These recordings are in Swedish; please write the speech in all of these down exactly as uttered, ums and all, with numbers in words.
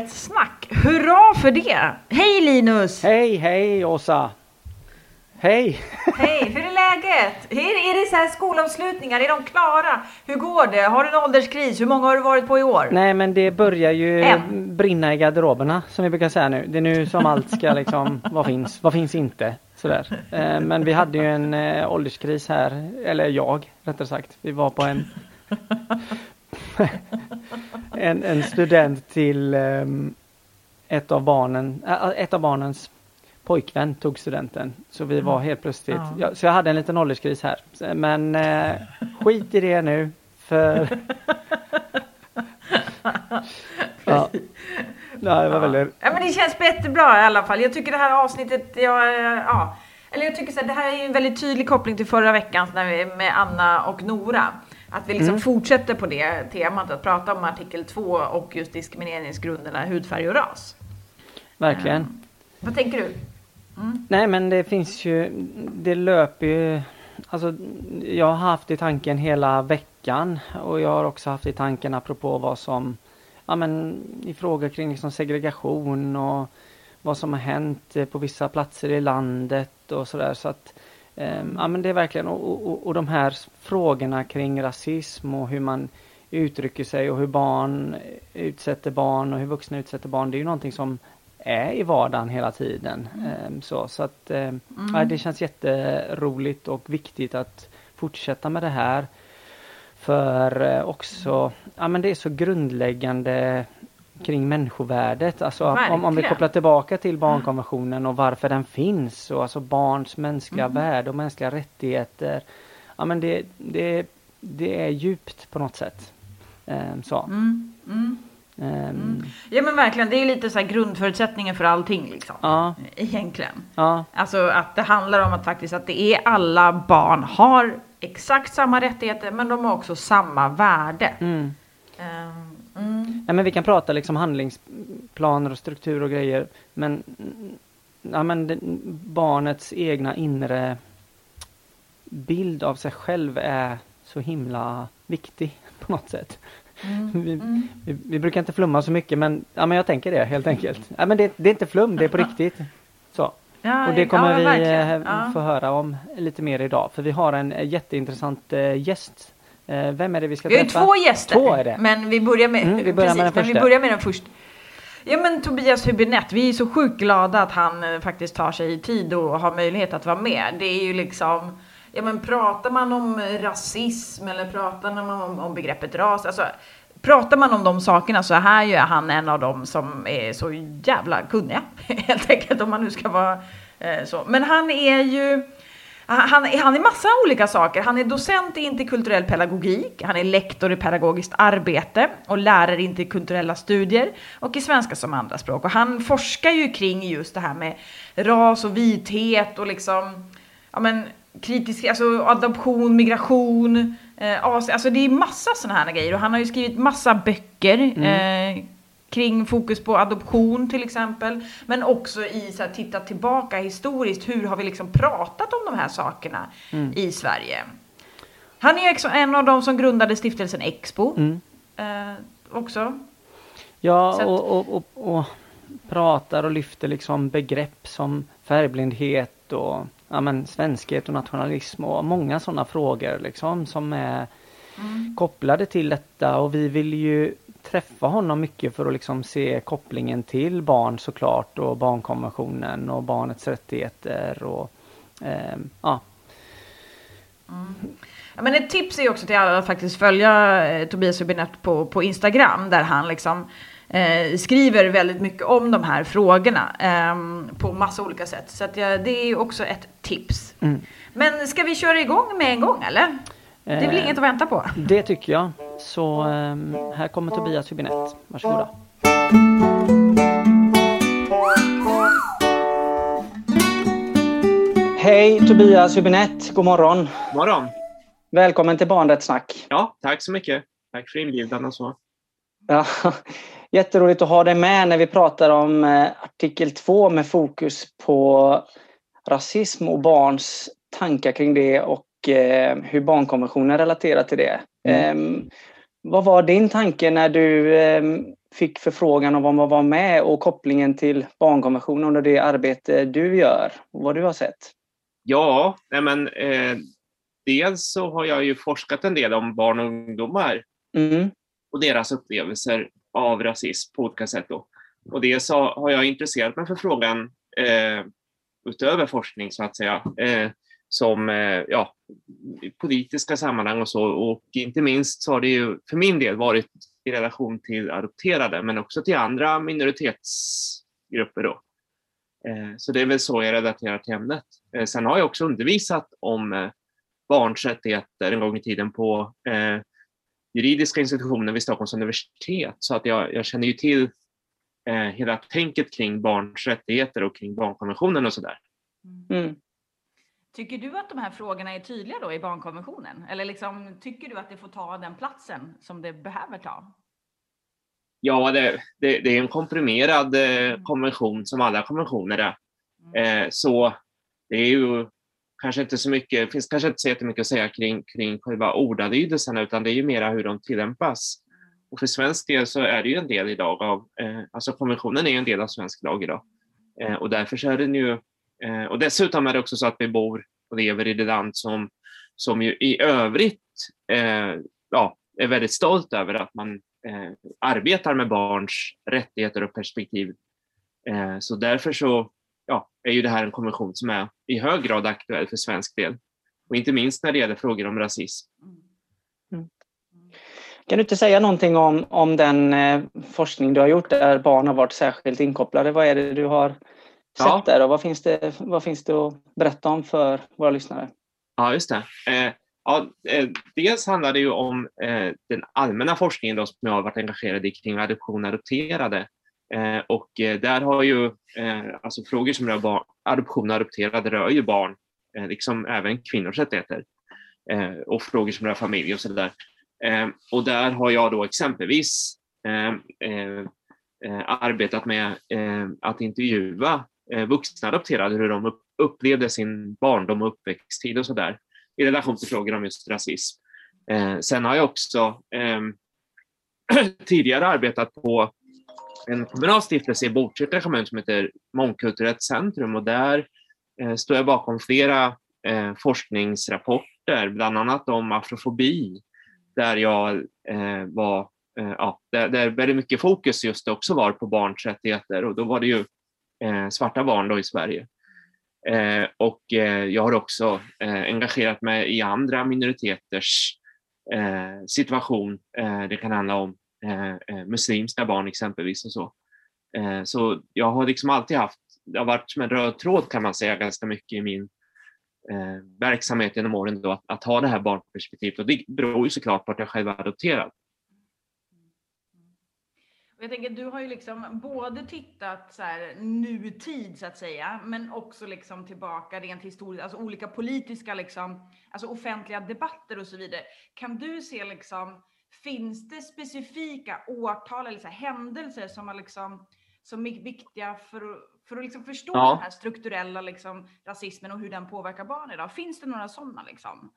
Mångkulturellt snack. Hurra för det! Hej Linus! Hej, hej Åsa! Hej! Hej, hur är läget? Är, är det så här skolavslutningar? Är de klara? Hur går det? Har du en ålderskris? Hur många har du varit på i år? Nej, men det börjar ju en. brinna i garderoberna, som vi brukar säga nu. Det är nu som allt ska liksom, vad finns, vad finns inte? Sådär. Men vi hade ju en ålderskris här, eller jag rättare sagt. Vi var på en... en, en student till um, ett av barnen äh, ett av barnens pojkvän tog studenten, så vi var helt plötsligt ja. Ja, så jag hade en liten ålderskris här, men eh, skit i det nu för ja. Ja, det var väldigt... ja, men det känns bättre bra i alla fall. Jag tycker det här avsnittet jag, ja, eller jag tycker så här, det här är en väldigt tydlig koppling till förra veckan när vi, med Anna och Nora. Att vi liksom mm. fortsätter på det temat, att prata om artikel två och just diskrimineringsgrunderna, hudfärg och ras. Verkligen. Mm. Vad tänker du? Mm. Nej, men det finns ju, det löper ju, alltså jag har haft i tanken hela veckan, och jag har också haft i tanken apropå vad som, ja men i frågor kring liksom segregation och vad som har hänt på vissa platser i landet och sådär, så att ja, men det är verkligen, och, och, och de här frågorna kring rasism och hur man uttrycker sig och hur barn utsätter barn och hur vuxna utsätter barn, det är ju någonting som är i vardagen hela tiden. Mm. Så, så att mm. ja, det känns jätteroligt och viktigt att fortsätta med det här, för också, ja men det är så grundläggande kring människovärdet, alltså om, om vi kopplar tillbaka till barnkonventionen och varför den finns, och alltså barns mänskliga mm. värde och mänskliga rättigheter, ja men det, det, det är djupt på något sätt. Ehm, så. Mm. Mm. Ehm. Mm. Ja men verkligen, det är ju lite så här grundförutsättningen för allting liksom, ja. Egentligen. Ja. Alltså att det handlar om att faktiskt att det är alla barn har exakt samma rättigheter, men de har också samma värde. Mm. Ehm. Mm. Ja, men vi kan prata liksom handlingsplaner och struktur och grejer, men, ja, men det, barnets egna inre bild av sig själv är så himla viktig på något sätt. Mm. Vi, mm. Vi, vi brukar inte flumma så mycket, men, ja, men jag tänker det helt enkelt. Ja, men det, det är inte flum, det är på riktigt. Så. Ja, och det kommer ja, vi ja. få höra om lite mer idag, för vi har en jätteintressant gäst. Vem är det vi ska träffa? Vi har ju två gäster, två är det. Men vi börjar med, mm, vi börjar precis, med den men vi börjar med den först. Ja men Tobias Hübinette, vi är så sjukt glada att han faktiskt tar sig i tid och har möjlighet att vara med. Det är ju liksom, ja men pratar man om rasism eller pratar man om, om begreppet ras, alltså pratar man om de sakerna, så här är han en av dem som är så jävla kunniga, helt enkelt, om man nu ska vara eh, så. Men han är ju Han, han är massa olika saker. Han är docent i interkulturell pedagogik. Han är lektor i pedagogiskt arbete och lärare i interkulturella studier och i svenska som andraspråk. Och han forskar ju kring just det här med ras och vithet och liksom, ja men, kritisk, alltså adoption, migration, eh, alltså det är massa sådana här grejer. Och han har ju skrivit massa böcker mm. eh, kring fokus på adoption till exempel, men också i så här, titta tillbaka historiskt, hur har vi liksom pratat om de här sakerna mm. i Sverige. Han är ju en av de som grundade stiftelsen Expo mm. eh, också. Ja, att... och, och, och, och pratar och lyfter liksom begrepp som färgblindhet och ja, men, svenskhet och nationalism och många sådana frågor liksom, som är mm. kopplade till detta, och vi vill ju träffa honom mycket för att liksom se kopplingen till barn såklart, och barnkonventionen och barnets rättigheter och eh, ja. Mm. Ja, men ett tips är också till alla att faktiskt följa eh, Tobias Hübinette på, på Instagram, där han liksom eh, skriver väldigt mycket om de här frågorna eh, på massa olika sätt, så att, ja, det är också ett tips. Mm. Men ska vi köra igång med en gång eller? Det är väl inget att vänta på? Det tycker jag. Så här kommer Tobias Hübinette. Varsågoda. Hej Tobias Hübinette. God morgon. Morgon. Välkommen till Barnrättssnack. Ja, tack så mycket. Tack för inbjudan och så. Ja, jätteroligt att ha dig med när vi pratar om artikel två med fokus på rasism och barns tankar kring det och hur barnkonventionen relaterar till det. Mm. Vad var din tanke när du fick förfrågan om att vara med och kopplingen till barnkonventionen och det arbete du gör och vad du har sett. Ja, nej men, eh, dels så har jag ju forskat en del om barn och ungdomar mm. och deras upplevelser av rasism på olika sätt då. Och dels har jag intresserat mig för frågan eh, utöver forskning så att säga, eh, som eh, ja, politiska sammanhang och så, och inte minst så har det ju för min del varit i relation till adopterade men också till andra minoritetsgrupper då. Eh, så det är väl så jag relaterar till ämnet. Eh, sen har jag också undervisat om eh, barns rättigheter en gång i tiden på eh, juridiska institutioner vid Stockholms universitet, så att jag, jag känner ju till eh, hela tänket kring barns rättigheter och kring barnkonventionen och sådär. Mm. Tycker du att de här frågorna är tydliga då i barnkonventionen? Eller liksom, tycker du att det får ta den platsen som det behöver ta? Ja, det, det, det är en komprimerad eh, konvention som alla konventioner är. Eh, så det är ju kanske inte så mycket, finns kanske inte så mycket att säga kring, kring själva ordalydelserna, utan det är ju mera hur de tillämpas. Och för svensk del så är det ju en del idag av, eh, alltså konventionen är ju en del av svensk lag idag. Eh, och därför så är den ju Och dessutom är det också så att vi bor och lever i det land som, som ju i övrigt eh, ja, är väldigt stolt över att man eh, arbetar med barns rättigheter och perspektiv. Eh, så därför så, ja, är ju det här en konvention som är i hög grad aktuell för svensk del. Och inte minst när det gäller frågor om rasism. Mm. Kan du inte säga någonting om, om den eh, forskning du har gjort där barn har varit särskilt inkopplade? Vad är det du har... Ja. Där och vad, finns det, vad finns det att berätta om för våra lyssnare? Ja, just det. Eh, ja, dels handlar det ju om eh, den allmänna forskningen då, som jag har varit engagerad i kring adoption och adopterade. Eh, och där har ju eh, alltså frågor som rör barn, adoption och adopterade rör ju barn, eh, liksom även kvinnors rättigheter eh, och frågor som rör familj och sådär. Eh, och där har jag då exempelvis eh, eh, arbetat med eh, att intervjua vuxna adopterade, hur de upplevde sin barndom och uppväxttid och sådär i relation till frågor om just rasism. Eh, sen har jag också eh, tidigare arbetat på en kommunal stiftelse i Botkyrka kommun som heter Mångkulturellt centrum, och där eh, står jag bakom flera eh, forskningsrapporter, bland annat om afrofobi, där jag eh, var, eh, ja, där, där väldigt mycket fokus just också var på barns rättigheter, och då var det ju Eh, svarta barn då i Sverige. Eh, och eh, jag har också eh, engagerat mig i andra minoriteters eh, situation. Eh, det kan handla om eh, muslimska barn exempelvis och så. Eh, så jag har liksom alltid haft, det har varit som en röd tråd kan man säga ganska mycket i min eh, verksamhet genom åren då, att, att ha det här barnperspektivet, och det beror ju såklart på att jag själv är adopterad. Jag tänker, du har ju liksom både tittat så här nutid så att säga, men också liksom tillbaka rent historiskt, alltså olika politiska liksom, alltså offentliga debatter och så vidare. Kan du se liksom, finns det specifika årtal eller så här händelser som är liksom, som är viktiga för, för att liksom förstå ja. den här strukturella liksom rasismen och hur den påverkar barn idag? Finns det några sådana liksom?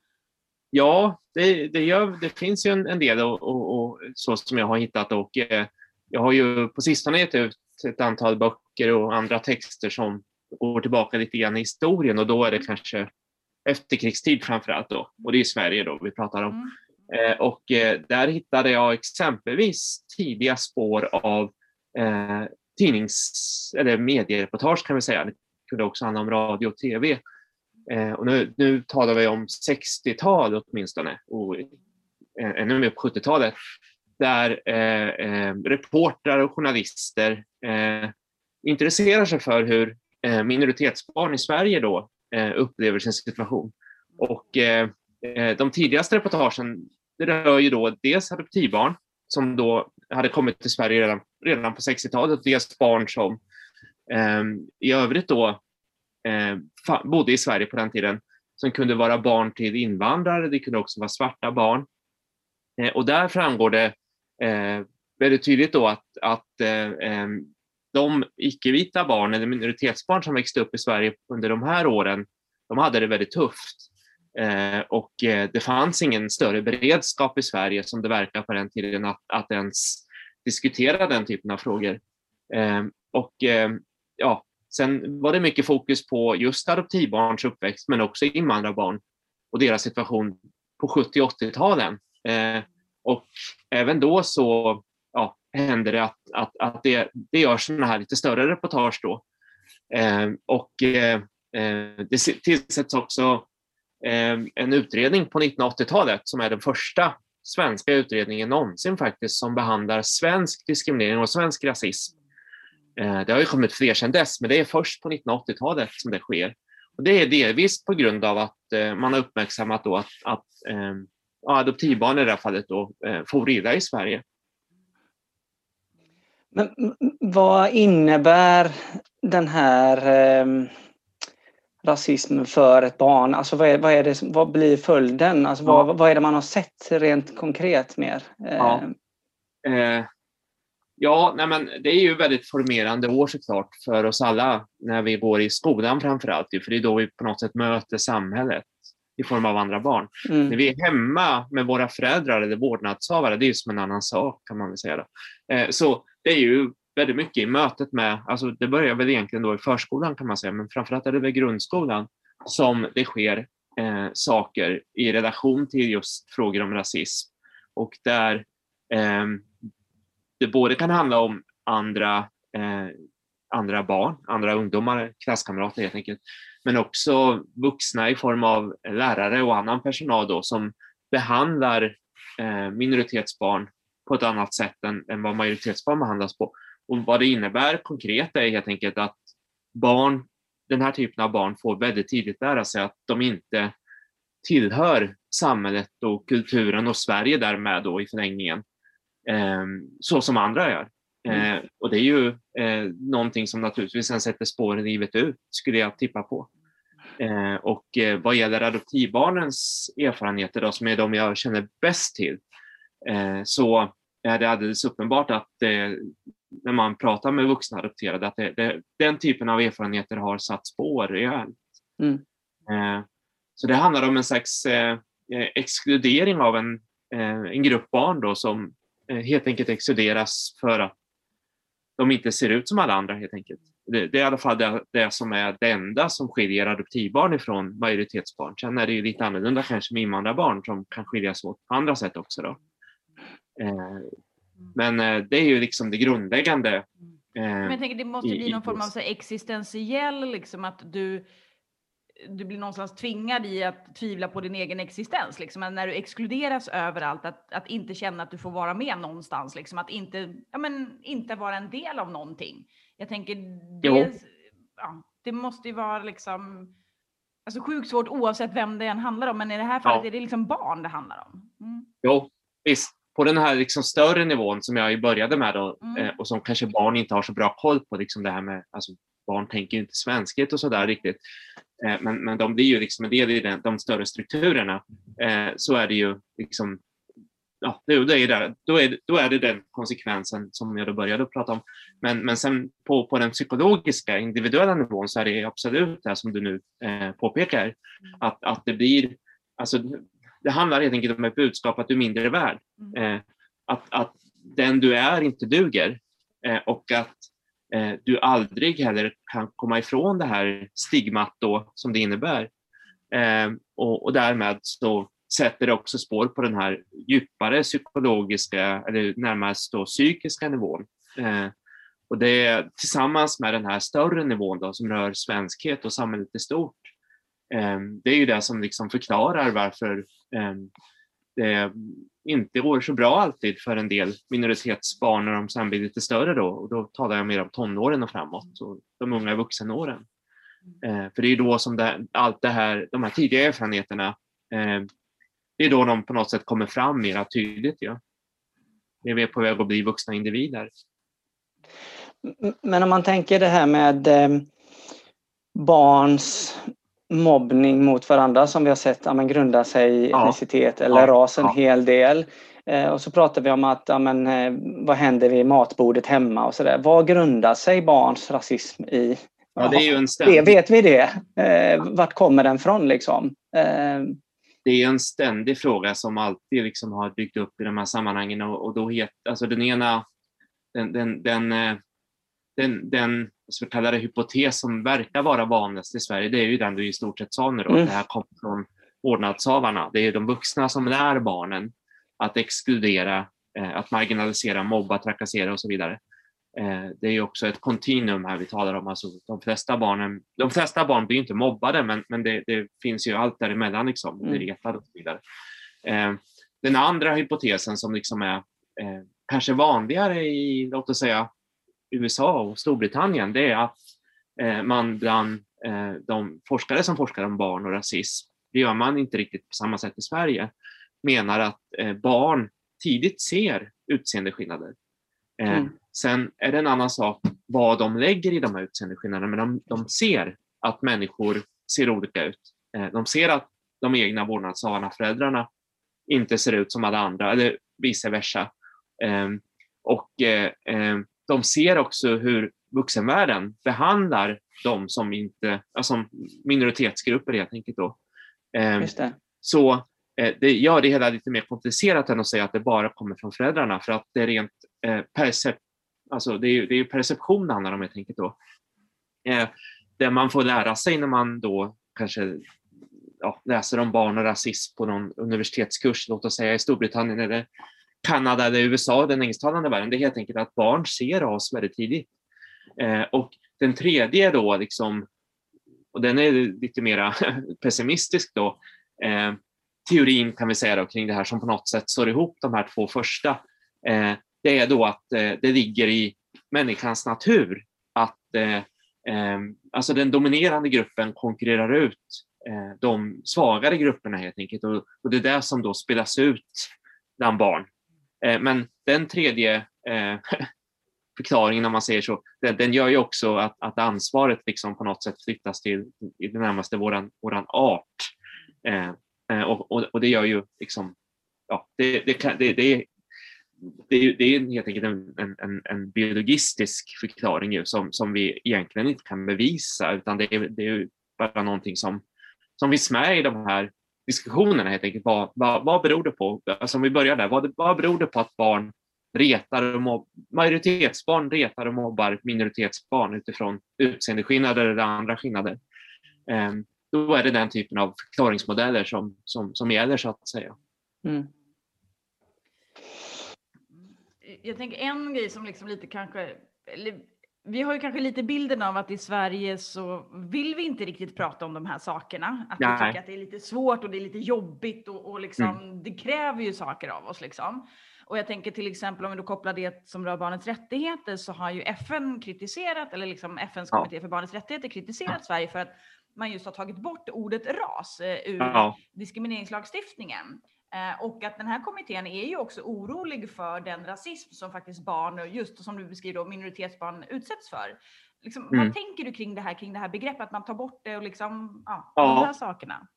Ja, det, det, gör, det finns ju en, en del och, och, och så som jag har hittat, och eh, jag har ju på sistone gett ut ett antal böcker och andra texter som går tillbaka lite grann i historien, och då är det kanske efterkrigstid framförallt då, och det är Sverige då vi pratar om. Mm. Eh, och eh, där hittade jag exempelvis tidiga spår av eh, tidnings- eller mediereportage kan vi säga, det kunde också handla om radio och tv. Eh, och nu, nu talar vi om sextiotal åtminstone, och eh, ännu mer på sjuttiotalet. Där eh, eh, reportrar och journalister eh, intresserar sig för hur eh, minoritetsbarn i Sverige då eh, upplever sin situation. Och eh, de tidigaste reportagen rör ju då dels adoptivbarn som då hade kommit till Sverige redan, redan på sextiotalet, och dels barn som eh, i övrigt då eh, bodde i Sverige på den tiden, som kunde vara barn till invandrare, det kunde också vara svarta barn. Eh, och där framgår det Eh, väldigt tydligt då att, att eh, de icke-vita barn eller minoritetsbarn som växte upp i Sverige under de här åren, de hade det väldigt tufft. Eh, och eh, det fanns ingen större beredskap i Sverige som det verkar på den tiden att, att ens diskutera den typen av frågor. Eh, och eh, ja, sen var det mycket fokus på just adoptivbarns uppväxt, men också invandrarbarn och deras situation på sjuttio- och åttio-talen. Eh, och även då så ja, hände det att, att, att det, det görs sådana här lite större reportage då. Eh, och eh, det tillsätts också eh, en utredning på nittonhundraåttiotalet som är den första svenska utredningen någonsin faktiskt som behandlar svensk diskriminering och svensk rasism. Eh, det har ju kommit fler sedan dess, men det är först på nittonhundraåttiotalet som det sker. Och det är delvis på grund av att eh, man har uppmärksammat då att, att eh, ja, adoptivbarn i det här fallet då, eh, for illa i Sverige. Men vad innebär den här eh, rasismen för ett barn? Alltså vad, är, vad, är det, vad blir följden? Alltså vad, ja. vad är det man har sett rent konkret mer? Eh. Ja, eh, ja nej men, det är ju väldigt formerande år såklart för oss alla när vi går i skolan framförallt. För det är då vi på något sätt möter samhället i form av andra barn. Mm. När vi är hemma med våra föräldrar eller vårdnadshavare, det är ju som en annan sak kan man väl säga. Då. Eh, så det är ju väldigt mycket i mötet med, alltså det börjar väl egentligen då i förskolan kan man säga, men framförallt är det väl grundskolan som det sker eh, saker i relation till just frågor om rasism. Och där eh, det både kan handla om andra, eh, andra barn, andra ungdomar, klasskamrater helt enkelt, men också vuxna i form av lärare och annan personal då, som behandlar eh, minoritetsbarn på ett annat sätt än, än vad majoritetsbarn behandlas på. Och vad det innebär konkret är helt enkelt att barn, den här typen av barn får väldigt tidigt lära sig att de inte tillhör samhället och kulturen och Sverige därmed då i förlängningen, eh, så som andra gör. Mm. Eh, och det är ju eh, någonting som naturligtvis sen sätter spår i livet ut, skulle jag tippa på. Eh, och eh, vad gäller adoptivbarnens erfarenheter då, som är de jag känner bäst till, eh, så är det alldeles uppenbart att eh, när man pratar med vuxna adopterade att det, det, den typen av erfarenheter har satt spår i allt. Mm. Eh, så det handlar om en slags eh, exkludering av en, eh, en grupp barn då, som eh, helt enkelt exkluderas för att de inte ser ut som alla andra helt enkelt. Det, det är i alla fall det, det som är det enda som skiljer adoptivbarn ifrån majoritetsbarn. Sen är det ju lite annorlunda kanske med invandrarbarn som kan skiljas åt på andra sätt också då. Eh, men eh, det är ju liksom det grundläggande. Eh, men jag tänker det måste i, bli någon i, form av så existentiell, liksom att du, du blir någonstans tvingad i att tvivla på din egen existens. Liksom. När du exkluderas överallt, att, att inte känna att du får vara med någonstans. Liksom. Att inte, ja, men, inte vara en del av någonting. Jag tänker det, ja, det måste ju vara liksom, alltså, sjukt svårt oavsett vem det än handlar om. Men i det här fallet ja. är det liksom barn det handlar om. Mm. Jo, visst. På den här liksom större nivån som jag började med då, mm. och som kanske barn inte har så bra koll på, liksom det här med, alltså barn tänker ju inte svenskhet och sådär riktigt, men, men de blir ju liksom en del i den, de större strukturerna, så är det ju liksom, ja, det är där, då, är, då är det den konsekvensen som jag då började prata om. Men, men sen på, på den psykologiska, individuella nivån så är det absolut det som du nu eh, påpekar, att, att det blir, alltså det handlar helt enkelt om ett budskap att du är mindre värd. Eh, att, att den du är inte duger. Eh, och att eh, du aldrig heller kan komma ifrån det här stigmat då, som det innebär. Eh, och, och därmed så sätter det också spår på den här djupare psykologiska, eller närmast då psykiska nivån. Eh, och det tillsammans med den här större nivån då, som rör svenskhet och samhället i stort. Eh, det är ju det som liksom förklarar varför det inte går så bra alltid för en del minoritetsbarn när de sen blir lite större då, och då talar jag mer om tonåren och framåt och de unga vuxenåren. Mm. För det är då som det, allt det här, de här tidiga erfarenheterna, det är då de på något sätt kommer fram mer tydligt. Ja. När vi är på väg att bli vuxna individer. Men om man tänker det här med barns mobbning mot varandra som vi har sett ja, men grundar sig i ja. etnicitet eller ja. ras en ja. hel del. Eh, och så pratar vi om att ja, men, eh, vad händer vid matbordet hemma och sådär. Vad grundar sig barns rasism i? Ja, det är ju en ständig... det, vet vi det? Eh, vart kommer den från liksom? Eh... Det är en ständig fråga som alltid liksom har dykt upp i de här sammanhangen och, och då heter, alltså den ena den, den, den, den, den så kallade hypotes som verkar vara vanligast i Sverige, det är ju den du i stort sett sa nu då, mm. att det här kommer från ordnadshavarna. Det är de vuxna som lär barnen att exkludera, att marginalisera, mobba, trakassera och så vidare. Det är ju också ett kontinuum här vi talar om. Alltså, de, flesta barnen, de flesta barn blir ju inte mobbade, men, men det, det finns ju allt däremellan, liksom, mm. retade och så vidare. Den andra hypotesen som liksom är eh, kanske vanligare i, låt oss säga, U S A och Storbritannien, det är att eh, man bland eh, de forskare som forskar om barn och rasism, det gör man inte riktigt på samma sätt i Sverige, menar att eh, barn tidigt ser utseendeskillnader. Eh, mm. Sen är det en annan sak vad de lägger i de här utseendeskillnaderna, men de, de ser att människor ser olika ut. Eh, de ser att de egna vårdnadshavarna, föräldrarna, inte ser ut som alla andra, eller vice versa. Eh, och eh, de ser också hur vuxenvärlden behandlar de som inte, alltså minoritetsgrupper helt enkelt då. Eh, Just det. Så eh, det gör det hela lite mer komplicerat än att säga att det bara kommer från föräldrarna, för att det är rent eh, percep- alltså det är ju, det är ju perception det handlar om helt enkelt då. Eh, det man får lära sig när man då kanske Ja, läser om barn och rasism på någon universitetskurs, låt oss säga i Storbritannien eller Kanada eller U S A, den engelsktalande världen, det är helt enkelt att barn ser oss väldigt tidigt. Eh, och den tredje då, liksom, och den är lite mer pessimistisk då, eh, teorin kan vi säga då, kring det här som på något sätt står ihop de här två första, eh, det är då att eh, det ligger i människans natur att eh, eh, alltså den dominerande gruppen konkurrerar ut de svagare grupperna helt enkelt, och, och det är det som då spelas ut bland barn. Eh, men den tredje eh, förklaringen, om man säger så, den, den gör ju också att, att ansvaret liksom på något sätt flyttas till i det närmaste våran, våran art. Eh, och, och, och det gör ju liksom, ja, det, det, kan, det, det, det, det är helt enkelt en, en, en biologistisk förklaring ju, som, som vi egentligen inte kan bevisa, utan det, det är ju bara någonting som som finns med i de här diskussionerna helt enkelt. Vad, vad, vad beror det på? Alltså om vi börjar där, vad, vad beror det på att barn retar och mobb, majoritetsbarn retar och mobbar minoritetsbarn utifrån utseendeskillnader eller andra skillnader? Eh, då är det den typen av förklaringsmodeller som, som, som gäller, så att säga. Mm. Jag tänker en grej som liksom lite kanske... Vi har ju kanske lite bilden av att i Sverige så vill vi inte riktigt prata om de här sakerna. Att Nej. vi tycker att det är lite svårt och det är lite jobbigt och, och liksom, mm. det kräver ju saker av oss liksom. Och jag tänker till exempel om vi då kopplar det som rör barnets rättigheter, så har ju F N kritiserat, eller liksom F Ns kommitté ja. för barnets rättigheter kritiserat ja. Sverige för att man just har tagit bort ordet ras ur ja. diskrimineringslagstiftningen. Och att den här kommittén är ju också orolig för den rasism som faktiskt barn, och just som du beskriver då, minoritetsbarn utsätts för. Liksom, mm. Vad tänker du kring det här, kring det här begreppet, att man tar bort det och liksom, ja, ja. de här sakerna?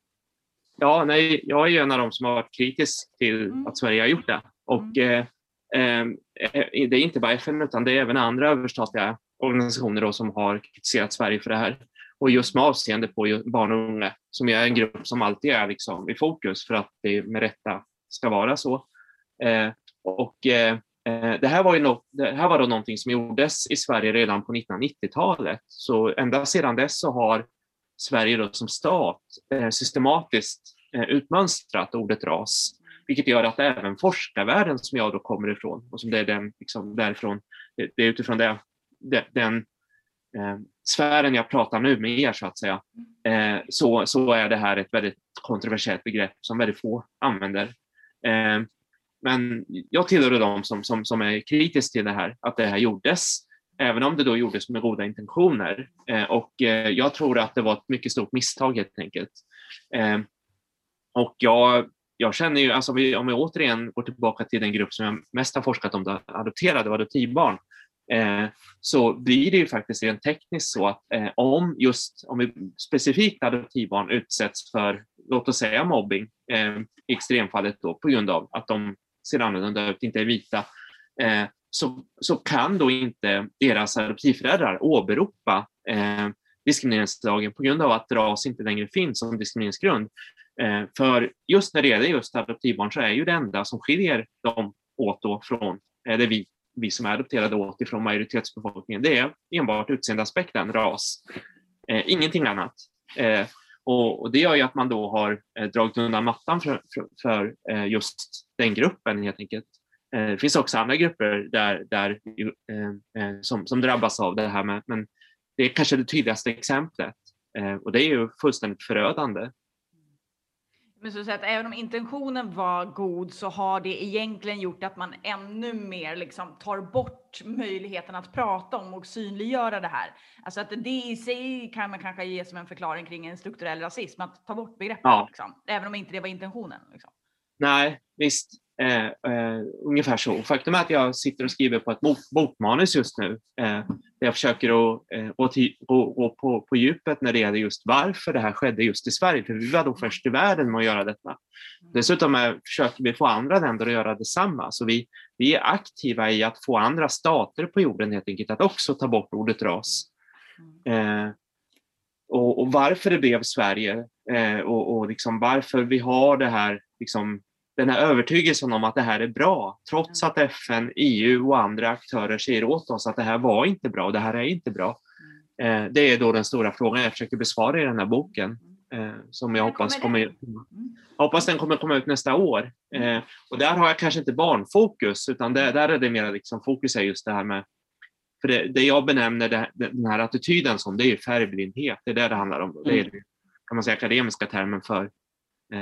Ja, nej, jag är ju en av dem som har varit kritisk till mm. att Sverige har gjort det. Och mm. eh, eh, det är inte bara F N, utan det är även andra överstatliga organisationer då, som har kritiserat Sverige för det här. Och just med avseende på barn och unga, som är en grupp som alltid är liksom i fokus, för att det med rätta ska vara så. Eh, och eh, det här var ju något, det här var då någonting som gjordes i Sverige redan på nittonhundranittiotalet. Så ända sedan dess så har Sverige då som stat eh, systematiskt eh, utmönstrat ordet ras, vilket gör att även forskarvärlden, som jag då kommer ifrån, och som det är den liksom därifrån, det, det är utifrån det, det, den Eh, sfären jag pratar nu med er, så att säga, eh, så, så är det här ett väldigt kontroversiellt begrepp som väldigt få använder. Eh, men jag tillhör dem som, som, som är kritisk till det här, att det här gjordes, även om det då gjordes med goda intentioner. Eh, och eh, jag tror att det var ett mycket stort misstag helt enkelt. Eh, och jag, jag känner ju, alltså om vi, om vi återigen går tillbaka till den grupp som jag mest har forskat om, det adopterade och adoptivbarn, Eh, så blir det ju faktiskt rent tekniskt så att eh, om just om vi specifikt adoptivbarn utsätts för, låt oss säga, mobbing eh, i extremfallet då, på grund av att de ser annorlunda ut, inte är vita, eh, så, så kan då inte deras adoptivföräldrar åberopa eh, diskrimineringslagen på grund av att ras inte längre finns som diskrimineringsgrund. Eh, för just när det gäller just adoptivbarn så är ju det enda som skiljer dem åt då från, eller vi vi som är adopterade åt ifrån majoritetsbefolkningen, det är enbart utseendeaspekten, ras. Eh, ingenting annat. Eh, och, och det gör ju att man då har eh, dragit undan mattan för, för, för eh, just den gruppen helt enkelt. Eh, det finns också andra grupper där, där, eh, som, som drabbas av det här, med, men det är kanske det tydligaste exemplet. Eh, och det är ju fullständigt förödande. Men så att även om intentionen var god så har det egentligen gjort att man ännu mer liksom tar bort möjligheten att prata om och synliggöra det här. Alltså att det i sig kan man kanske ge som en förklaring kring en strukturell rasism, att ta bort begreppet, ja. Liksom, även om inte det var intentionen. Liksom. Nej, visst. Eh, eh, ungefär så. Faktum är att jag sitter och skriver på ett bokmanus just nu. Eh, där jag försöker att eh, gå, till, gå, gå på, på djupet när det gäller just varför det här skedde just i Sverige. För vi var då först i världen med att göra detta. Dessutom är, försöker vi få andra länder att göra detsamma. Så vi, vi är aktiva i att få andra stater på jorden helt enkelt att också ta bort ordet ras. Eh, och, och varför det blev Sverige eh, och, och liksom varför vi har det här liksom, den här övertygelsen om att det här är bra, trots att F N, E U och andra aktörer säger åt oss att det här var inte bra och det här är inte bra. Eh, det är då den stora frågan jag försöker besvara i den här boken. Eh, som jag hoppas, kommer, hoppas den kommer komma ut nästa år. Eh, och där har jag kanske inte barnfokus, utan det, där är det mer liksom fokus är just det här med, för det, det jag benämner det, den här attityden som, det är ju färgblindhet, det är det det handlar om. Det är det, kan man säga, akademiska termen för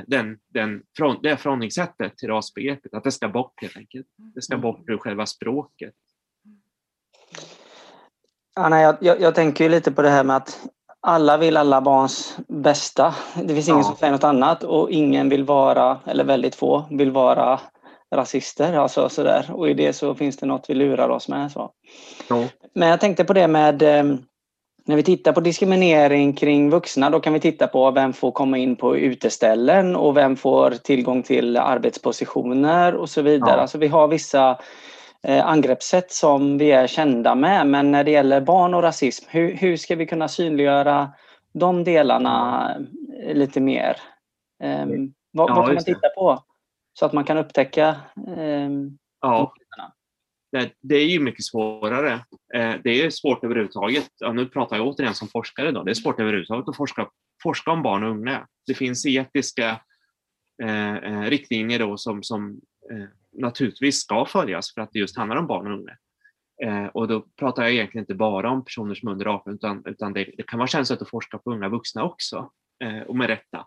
Den, den, det är förhållningssättet till rasbegreppet, att det ska bort helt enkelt. Det ska bort ur själva språket. Anna, jag, jag, jag tänker ju lite på det här med att alla vill alla barns bästa. Det finns ingen ja. Som säger något annat, och ingen vill vara, eller väldigt få vill vara rasister, alltså sådär. Och i det så finns det något vi lurar oss med. Så. Ja. Men jag tänkte på det med... När vi tittar på diskriminering kring vuxna, då kan vi titta på vem får komma in på uteställen och vem får tillgång till arbetspositioner och så vidare. Ja. Alltså vi har vissa eh, angreppssätt som vi är kända med, men när det gäller barn och rasism, hur, hur ska vi kunna synliggöra de delarna lite mer? Eh, vad, ja, vad kan man titta på så att man kan upptäcka eh, ja. Det är ju mycket svårare. Det är svårt överhuvudtaget. Nu pratar jag återigen som forskare då. Det är svårt överhuvudtaget att forska, forska om barn och unga. Det finns etiska eh, riktlinjer då som, som eh, naturligtvis ska följas för att det just handlar om barn och unga. Eh, och då pratar jag egentligen inte bara om personer som är under arton, utan, utan det, det kan vara känsligt att forska på unga vuxna också. Eh, och med rätta.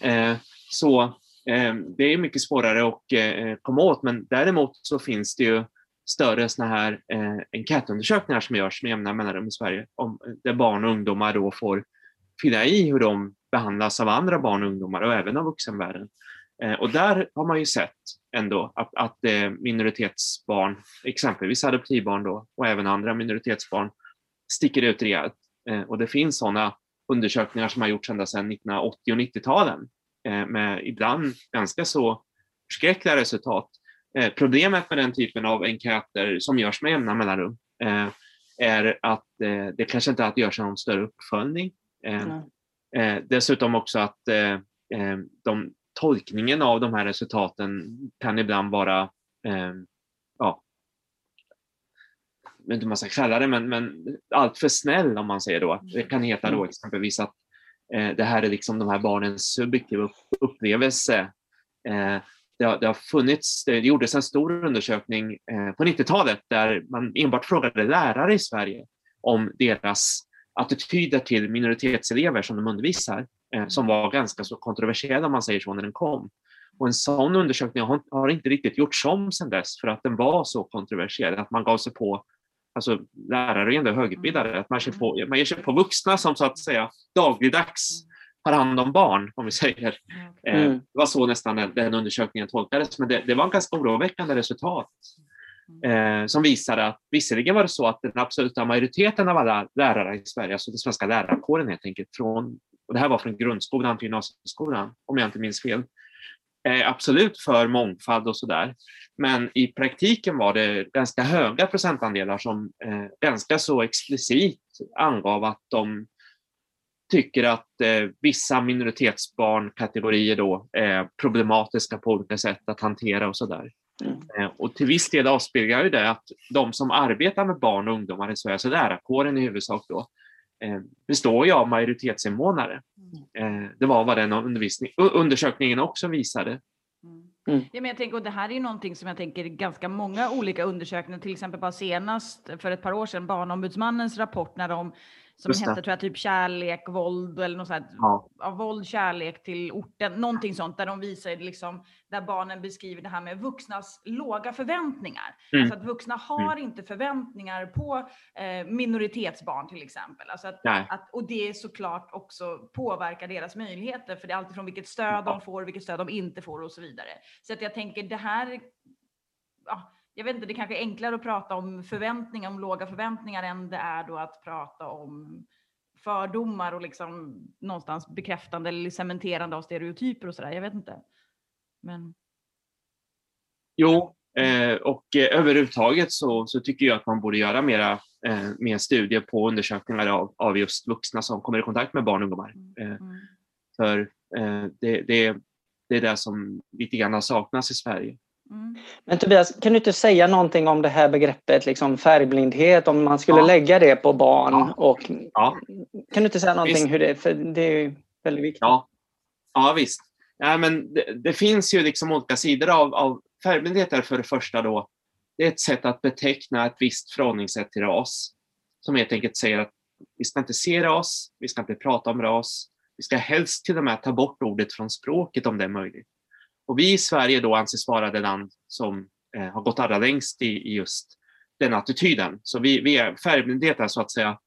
Eh, så eh, det är mycket svårare att eh, komma åt, men däremot så finns det ju större sådana här eh, enkätundersökningar som görs med jämna mellanrum i Sverige, om, där barn och ungdomar då får fylla i hur de behandlas av andra barn och ungdomar och även av vuxenvärlden. Eh, och där har man ju sett ändå att, att eh, minoritetsbarn, exempelvis adoptivbarn då, och även andra minoritetsbarn, sticker ut rejält. Eh, och det finns sådana undersökningar som har gjorts ända sedan nittonhundraåttio- och nittio-talen eh, med ibland ganska så förskräckliga resultat. Eh, problemet med den typen av enkäter som görs med jämna mellanrum eh, är att eh, det kanske inte att görs någon större uppföljning. Eh, mm. eh, dessutom också att eh, de, tolkningen av de här resultaten kan ibland vara, eh, ja, inte man ska kalla det, men, men allt för snäll, om man säger då. Det kan heta då exempelvis att eh, det här är liksom de här barnens subjektiva upplevelse. Eh, Det har, det har funnits, det gjordes en stor undersökning eh, på nittio-talet där man enbart frågade lärare i Sverige om deras attityder till minoritetselever som de undervisar, eh, som var ganska så kontroversiella, om man säger så, när den kom. Och en sån undersökning har, har inte riktigt gjorts om sedan dess, för att den var så kontroversiell att man gav sig på, alltså lärare är ändå högutbildade, att man, sig på, man ger sig på vuxna som så att säga dagligdags har hand om barn, om vi säger. Mm. Eh, det var så nästan den, den undersökningen tolkades, men det, det var en ganska oroväckande resultat eh, som visade att visserligen var det så att den absoluta majoriteten av alla lärare i Sverige, alltså den svenska lärarkåren helt enkelt, från, och det här var från grundskolan till gymnasieskolan, om jag inte minns fel, eh, absolut för mångfald och sådär. Men i praktiken var det ganska höga procentandelar som eh, ganska så explicit angav att de tycker att eh, vissa minoritetsbarnkategorier då är problematiska på olika sätt att hantera och sådär. Mm. Eh, och till viss del avspeglar ju det att de som arbetar med barn och ungdomar i Sverige, så där kåren i huvudsak då, eh, består ju av majoritetsinvånare. Mm. Eh, det var vad den undervisning, undersökningen också visade. Mm. Ja, men jag tänker, och det här är ju någonting som jag tänker ganska många olika undersökningar, till exempel bara senast för ett par år sedan Barnombudsmannens rapport när de som hette, tror jag, typ kärlek, våld eller något sånt, ja. Av våld, kärlek till orten, någonting sånt, där de visar liksom, där barnen beskriver det här med vuxnas låga förväntningar. Mm. Alltså att vuxna har mm. inte förväntningar på eh, minoritetsbarn till exempel. Alltså att, att, och det såklart också påverkar deras möjligheter, för det är alltid från vilket stöd ja. De får, vilket stöd de inte får och så vidare. Så att jag tänker det här, ja, jag vet inte, det kanske är enklare att prata om förväntningar, om låga förväntningar, än det är då att prata om fördomar och liksom någonstans bekräftande eller cementerande av stereotyper och sådär, jag vet inte. Men... Jo, eh, och eh, överhuvudtaget så, så tycker jag att man borde göra mera, eh, mer studier på undersökningar av, av just vuxna som kommer i kontakt med barn och ungdomar. Eh, mm. För eh, det, det, det är det som lite grann saknas i Sverige. Mm. Men Tobias, kan du inte säga någonting om det här begreppet liksom färgblindhet, om man skulle ja. Lägga det på barn? Ja. Och, ja. Kan du inte säga någonting visst. Hur det är? För det är ju väldigt viktigt. Ja, ja visst. Ja, men det, det finns ju liksom olika sidor av, av färgblindhet. Är för det första då, det är ett sätt att beteckna ett visst förhållningssätt till ras, som helt enkelt säger att vi ska inte se ras, vi ska inte prata om ras, vi ska helst till och med ta bort ordet från språket om det är möjligt. Och vi i Sverige då anses vara det land som eh, har gått allra längst i, i just den attityden. Så vi, vi är färgblindhet är så att säga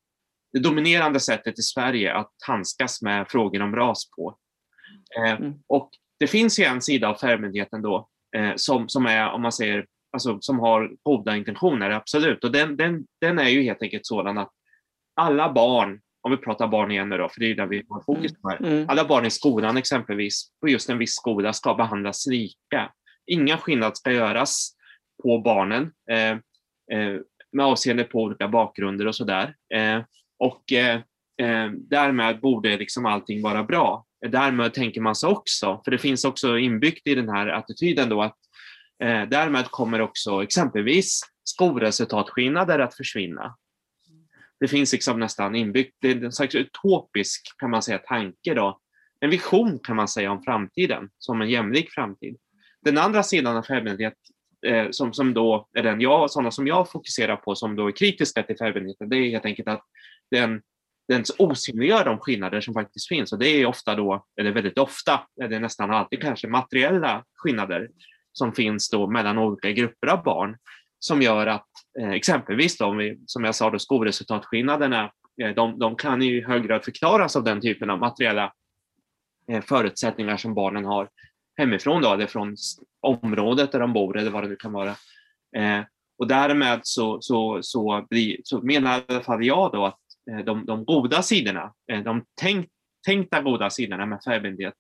det dominerande sättet i Sverige att handskas med frågor om ras på. Eh, mm. Och det finns ju en sida av färgblindheten då eh, som, som är, om man säger, alltså, som har goda intentioner, absolut. Och den, den, den är ju helt enkelt sådan att alla barn, om vi pratar barn igen nu då, för det är där vi har fokus på här. Mm. Alla barn i skolan exempelvis, på just en viss skola, ska behandlas lika. Inga skillnad ska göras på barnen eh, eh, med avseende på olika bakgrunder och sådär. Eh, och eh, eh, därmed borde liksom allting vara bra. Därmed tänker man sig också, för det finns också inbyggt i den här attityden då, att eh, därmed kommer också exempelvis skolresultatskillnader att försvinna. Det finns liksom nästan inbyggt, det är en slags utopisk, kan man säga, tanke då. En vision kan man säga om framtiden, som en jämlik framtid. Den andra sidan av färgblindhet, eh, som, som då är den jag, sådana som jag fokuserar på, som då är kritiska till färgblindheten, det är helt enkelt att den, den osynliggör de skillnader som faktiskt finns. Och det är ofta då, eller väldigt ofta, eller nästan alltid kanske, materiella skillnader som finns då mellan olika grupper av barn, som gör att eh, exempelvis då, om vi, som jag sa då, skolresultatskillnaderna, eh, de, de kan ju i hög grad förklaras av den typen av materiella eh, förutsättningar som barnen har hemifrån då, eller från området där de bor eller vad det nu kan vara. Eh, och därmed så, så, så, blir, så menar i alla fall jag då att eh, de, de goda sidorna, eh, de tänk, tänkta goda sidorna med färgblindhet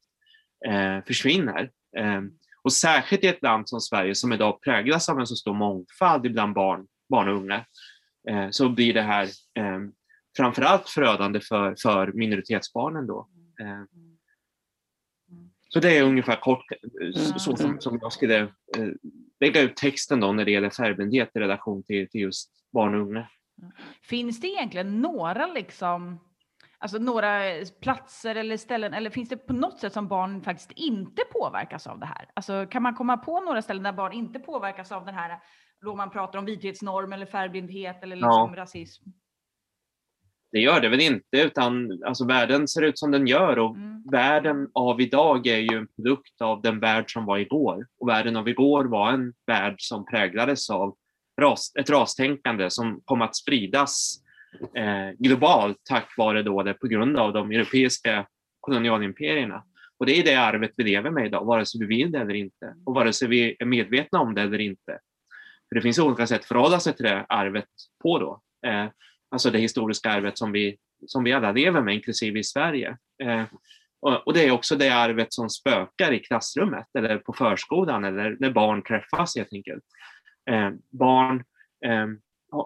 eh, försvinner. Eh, Och särskilt i ett land som Sverige, som idag präglas av en så stor mångfald bland barn, barn och unga, eh, så blir det här eh, framförallt förödande för, för minoritetsbarnen då. Eh, så det är ungefär kort så som, som jag skulle eh, lägga ut texten då när det gäller färgblindhet i relation till, till just barn och unga. Finns det egentligen några liksom... Alltså några platser eller ställen, eller finns det på något sätt som barn faktiskt inte påverkas av det här? Alltså kan man komma på några ställen där barn inte påverkas av den här, då man pratar om vithetsnorm eller färgblindhet eller liksom ja. Rasism? Det gör det väl inte, utan alltså, världen ser ut som den gör, och mm. världen av idag är ju en produkt av den värld som var igår. Och världen av igår var en värld som präglades av ras, ett rastänkande som kom att spridas Eh, globalt tack vare då det på grund av de europeiska kolonialimperierna. Och det är det arvet vi lever med idag, vare sig vi vill det eller inte, och vare sig vi är medvetna om det eller inte. För det finns olika sätt att förhålla sig till det arvet på då. Eh, alltså det historiska arvet som vi, som vi alla lever med, inklusive i Sverige. Eh, och, och det är också det arvet som spökar i klassrummet eller på förskolan eller när barn träffas helt enkelt. Eh, barn... Eh,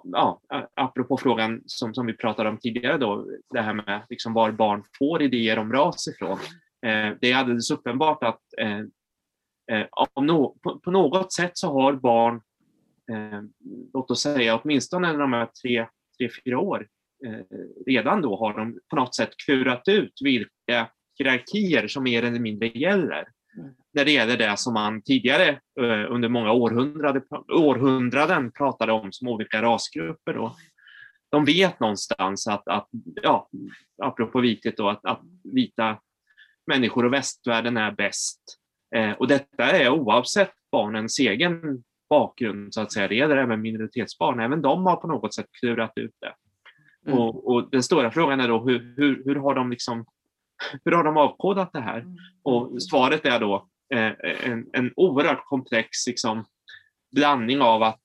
ja, apropå frågan som, som vi pratade om tidigare då, det här med liksom var barn får idéer om ras ifrån. Eh, det är alldeles uppenbart att eh, eh, om no, på, på något sätt så har barn, eh, låt oss säga åtminstone när de är tre, tre fyra år, eh, redan då har de på något sätt kurat ut vilka hierarkier som mer eller mindre gäller. När det gäller det som man tidigare under många århundraden, århundraden pratade om som olika rasgrupper. Då. De vet någonstans att, att ja, apropå vitet då, att, att vita människor och västvärlden är bäst. Eh, och detta är oavsett barnens egen bakgrund, så att säga. Det är det även minoritetsbarn. Även de har på något sätt klurat ut det. Mm. Och, och den stora frågan är då hur, hur, hur har de liksom... Hur har de avkodat det här? Och svaret är då eh, en, en oerhört komplex liksom, blandning av att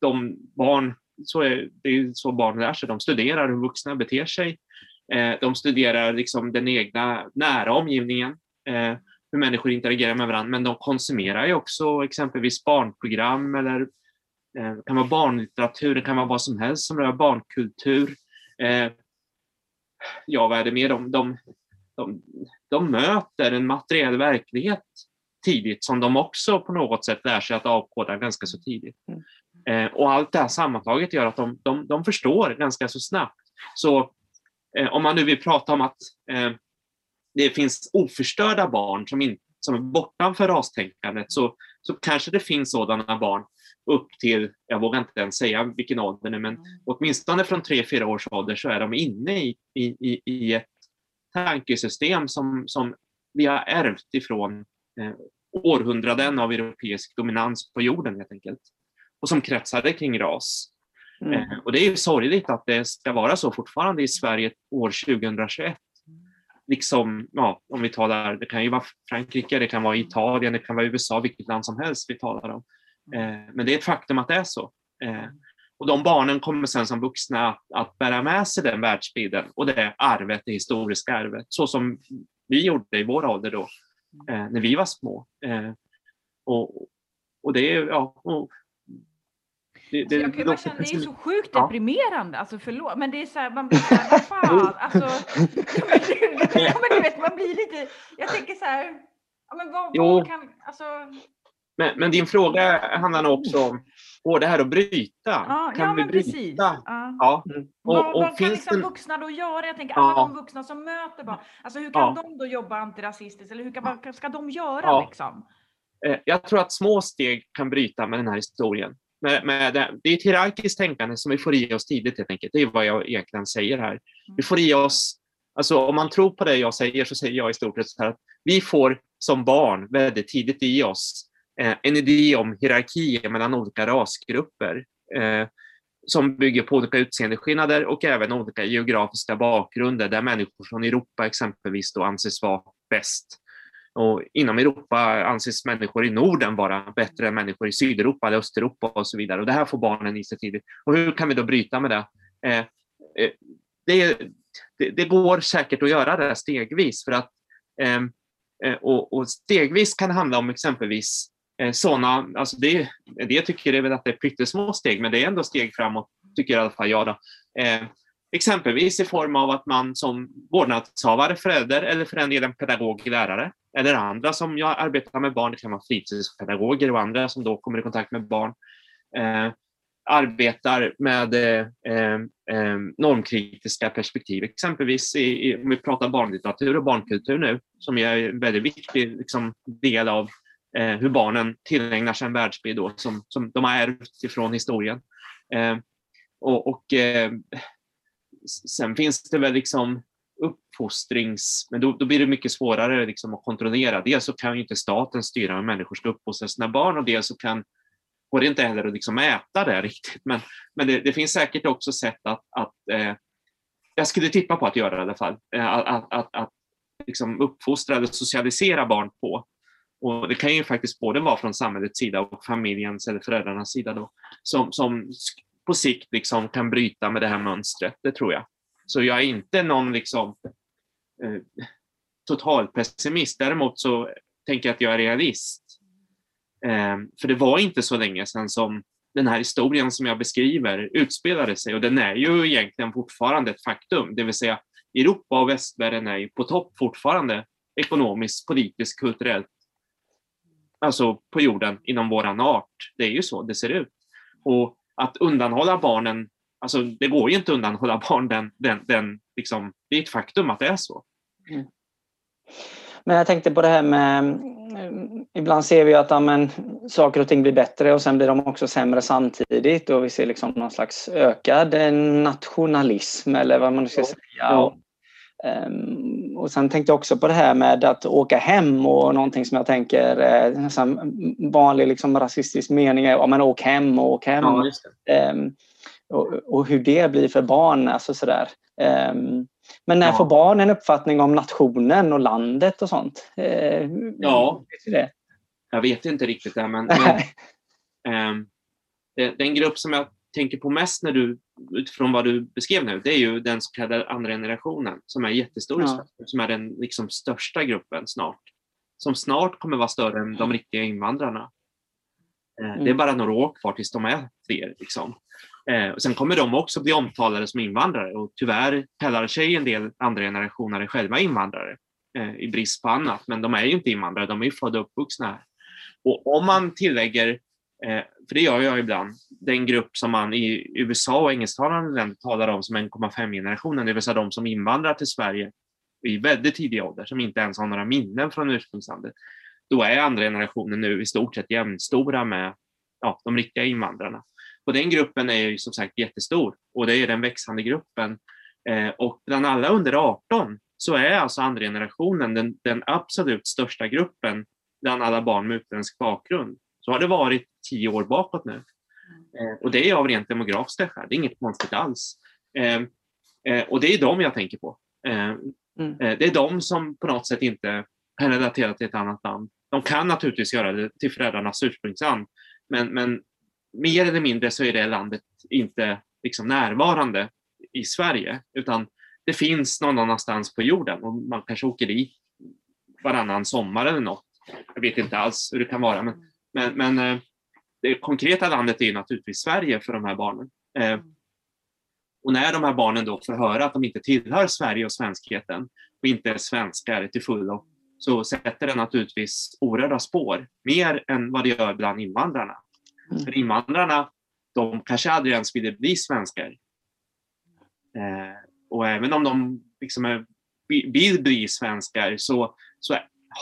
de barn, så är, det är så barn lär sig, de studerar hur vuxna beter sig. Eh, de studerar liksom, den egna nära omgivningen, eh, hur människor interagerar med varandra. Men de konsumerar ju också exempelvis barnprogram eller eh, det kan vara barnlitteratur, det kan vara vad som helst som rör barnkultur. Eh, Ja, vad är det med dem? De, de, de möter en materiell verklighet tidigt som de också på något sätt lär sig att avkoda ganska så tidigt. Mm. Eh, och allt det här sammantaget gör att de, de, de förstår ganska så snabbt. Så eh, om man nu vill prata om att eh, det finns oförstörda barn som, in, som är bortanför rastänkandet, så, så kanske det finns sådana barn upp till, jag vågar inte ens säga vilken ålder nu, men åtminstone från tre fyra års ålder så är de inne i, i, i ett tankesystem som, som vi har ärvt ifrån eh, århundraden av europeisk dominans på jorden helt enkelt. Och som kretsade kring ras. Mm. Eh, och det är ju sorgligt att det ska vara så fortfarande i Sverige år tjugohundratjugoett. Liksom, ja, om vi talar, det kan ju vara Frankrike, det kan vara Italien, det kan vara U S A, vilket land som helst vi talar om. Men det är ett faktum att det är så. Och de barnen kommer sen som vuxna att, att bära med sig den världsbilden och det arvet, det historiska arvet, så som vi gjorde i vår ålder då, när vi var små. Och, och det är ja, och det, det, jag kan bara känna, det är så sjukt deprimerande, ja. Alltså förlåt, men det är så här, man blir så här, fan, alltså, ja, men du vet, man blir lite, jag tänker så här, ja, men vad, vad kan, alltså... Men, men din fråga handlar nog också om går det här att bryta? Ah, kan ja, vi bryta? Ah. Ja. Mm. Och, och vad kan liksom vuxna då göra? Jag tänker alla ah. de vuxna som möter barn. Alltså hur kan ah. de då jobba antirasistiskt? Eller hur kan, vad ska de göra? Ah. Liksom? Jag tror att små steg kan bryta med den här historien. Med, med det, det är ett hierarkiskt tänkande som vi får i oss tidigt helt enkelt. Det är vad jag egentligen säger här. Vi får i oss, alltså om man tror på det jag säger så säger jag i stort sett så här att vi får som barn väldigt tidigt i oss en idé om hierarkier mellan olika rasgrupper eh, som bygger på olika utseendeskillnader och även olika geografiska bakgrunder där människor från Europa exempelvis då anses vara bäst. Och inom Europa anses människor i Norden vara bättre än människor i Sydeuropa eller Östeuropa och så vidare. Och det här får barnen i sig tidigt. Och hur kan vi då bryta med det? Eh, eh, det, det, det går säkert att göra det stegvis för att eh, eh, och, och stegvis kan handla om exempelvis såna, alltså det, det tycker jag väl att det är pyttesmå steg, men det är ändå steg framåt, tycker jag i alla fall jag då. Eh, exempelvis i form av att man som vårdnadshavare, förälder eller för en del en pedagog, lärare eller andra som jag arbetar med barn, det kan vara fritidspedagoger och andra som då kommer i kontakt med barn, eh, arbetar med eh, eh, normkritiska perspektiv. Exempelvis i, i, om vi pratar barnlitteratur och barnkultur nu, som är en väldigt viktig liksom, del av Eh, hur barnen tillägnar sig en världsbild då, som, som de har ärvt ifrån historien. Eh, och och eh, sen finns det väl liksom uppfostrings... Men då, då blir det mycket svårare liksom att kontrollera. Dels så kan ju inte staten styra hur människor ska uppfostra sina barn och dels så kan... Och det inte heller att liksom äta det riktigt. Men, men det, det finns säkert också sätt att... att eh, jag skulle tippa på att göra i alla fall. Eh, att att, att, att liksom uppfostra eller socialisera barn på. Och det kan ju faktiskt både vara från samhällets sida och familjens eller föräldrarnas sida då, som, som på sikt liksom kan bryta med det här mönstret, det tror jag. Så jag är inte någon liksom, eh, total pessimist, däremot så tänker jag att jag är realist. Eh, för det var inte så länge sedan som den här historien som jag beskriver utspelade sig, och den är ju egentligen fortfarande ett faktum. Det vill säga Europa och västvärlden är ju på topp fortfarande ekonomiskt, politiskt, kulturellt. Alltså på jorden inom våran art. Det är ju så det ser ut. Och att undanhålla barnen, alltså det går ju inte att undanhålla barn den, den, den liksom, det är ett faktum att det är så. Mm. Men jag tänkte på det här med, ibland ser vi att ja, men, saker och ting blir bättre och sen blir de också sämre samtidigt, och vi ser liksom någon slags ökad nationalism eller vad man ska ja. säga. Ja. Um, och sen tänkte jag också på det här med att åka hem, och någonting som jag tänker eh, nästan vanlig liksom, rasistisk mening är ja, men åk hem och åk hem. Ja, just det. Um, och, och hur det blir för barn, alltså sådär. Um, men när ja. får barn en uppfattning om nationen och landet och sånt? Uh, ja, vet det? jag vet inte riktigt det, men, men um, det, den grupp som jag tänker på mest när du, utifrån vad du beskrev nu, det är ju den så kallade andra generationen som är jättestor, ja. som är den liksom största gruppen snart, som snart kommer vara större än de riktiga invandrarna. Mm. Det är bara några år kvar tills de är fler. Liksom. Och sen kommer de också bli omtalade som invandrare, och tyvärr kallar sig en del andra generationer själva invandrare i brist på annat, men de är ju inte invandrare, de är ju födda och uppvuxna här. Och om man tillägger, för det gör jag ibland, den grupp som man i U S A och engelsktalande länder talar om som en komma fem generationen, det vill säga de som invandrar till Sverige i väldigt tidig ålder, som inte ens har några minnen från ursprungslandet, då är andra generationen nu i stort sett jämnstora med ja, de riktiga invandrarna. Och den gruppen är ju som sagt jättestor, och det är den växande gruppen. Och bland alla under arton så är alltså andra generationen den, den absolut största gruppen bland alla barn med utländsk bakgrund. Så har det varit tio år bakåt nu. Eh, och det är av rent demografiskt här. Det är inget konstigt alls. Eh, eh, och det är de jag tänker på. Eh, mm. eh, det är de som på något sätt inte är relaterade till ett annat land. De kan naturligtvis göra det till föräldrarnas ursprungsland. Men, men mer eller mindre så är det landet inte liksom närvarande i Sverige. Utan det finns någon annanstans på jorden. Och man kanske åker dit varannan sommar eller något. Jag vet inte alls hur det kan vara, men Men, men det konkreta landet är ju naturligtvis Sverige för de här barnen. Och när de här barnen då får höra att de inte tillhör Sverige och svenskheten och inte är svenskar till fullo, så sätter det naturligtvis orörda spår mer än vad det gör bland invandrarna. Mm. För invandrarna, de kanske aldrig ens ville bli svenskar. Och även om de liksom är, vill bli svenskar så, så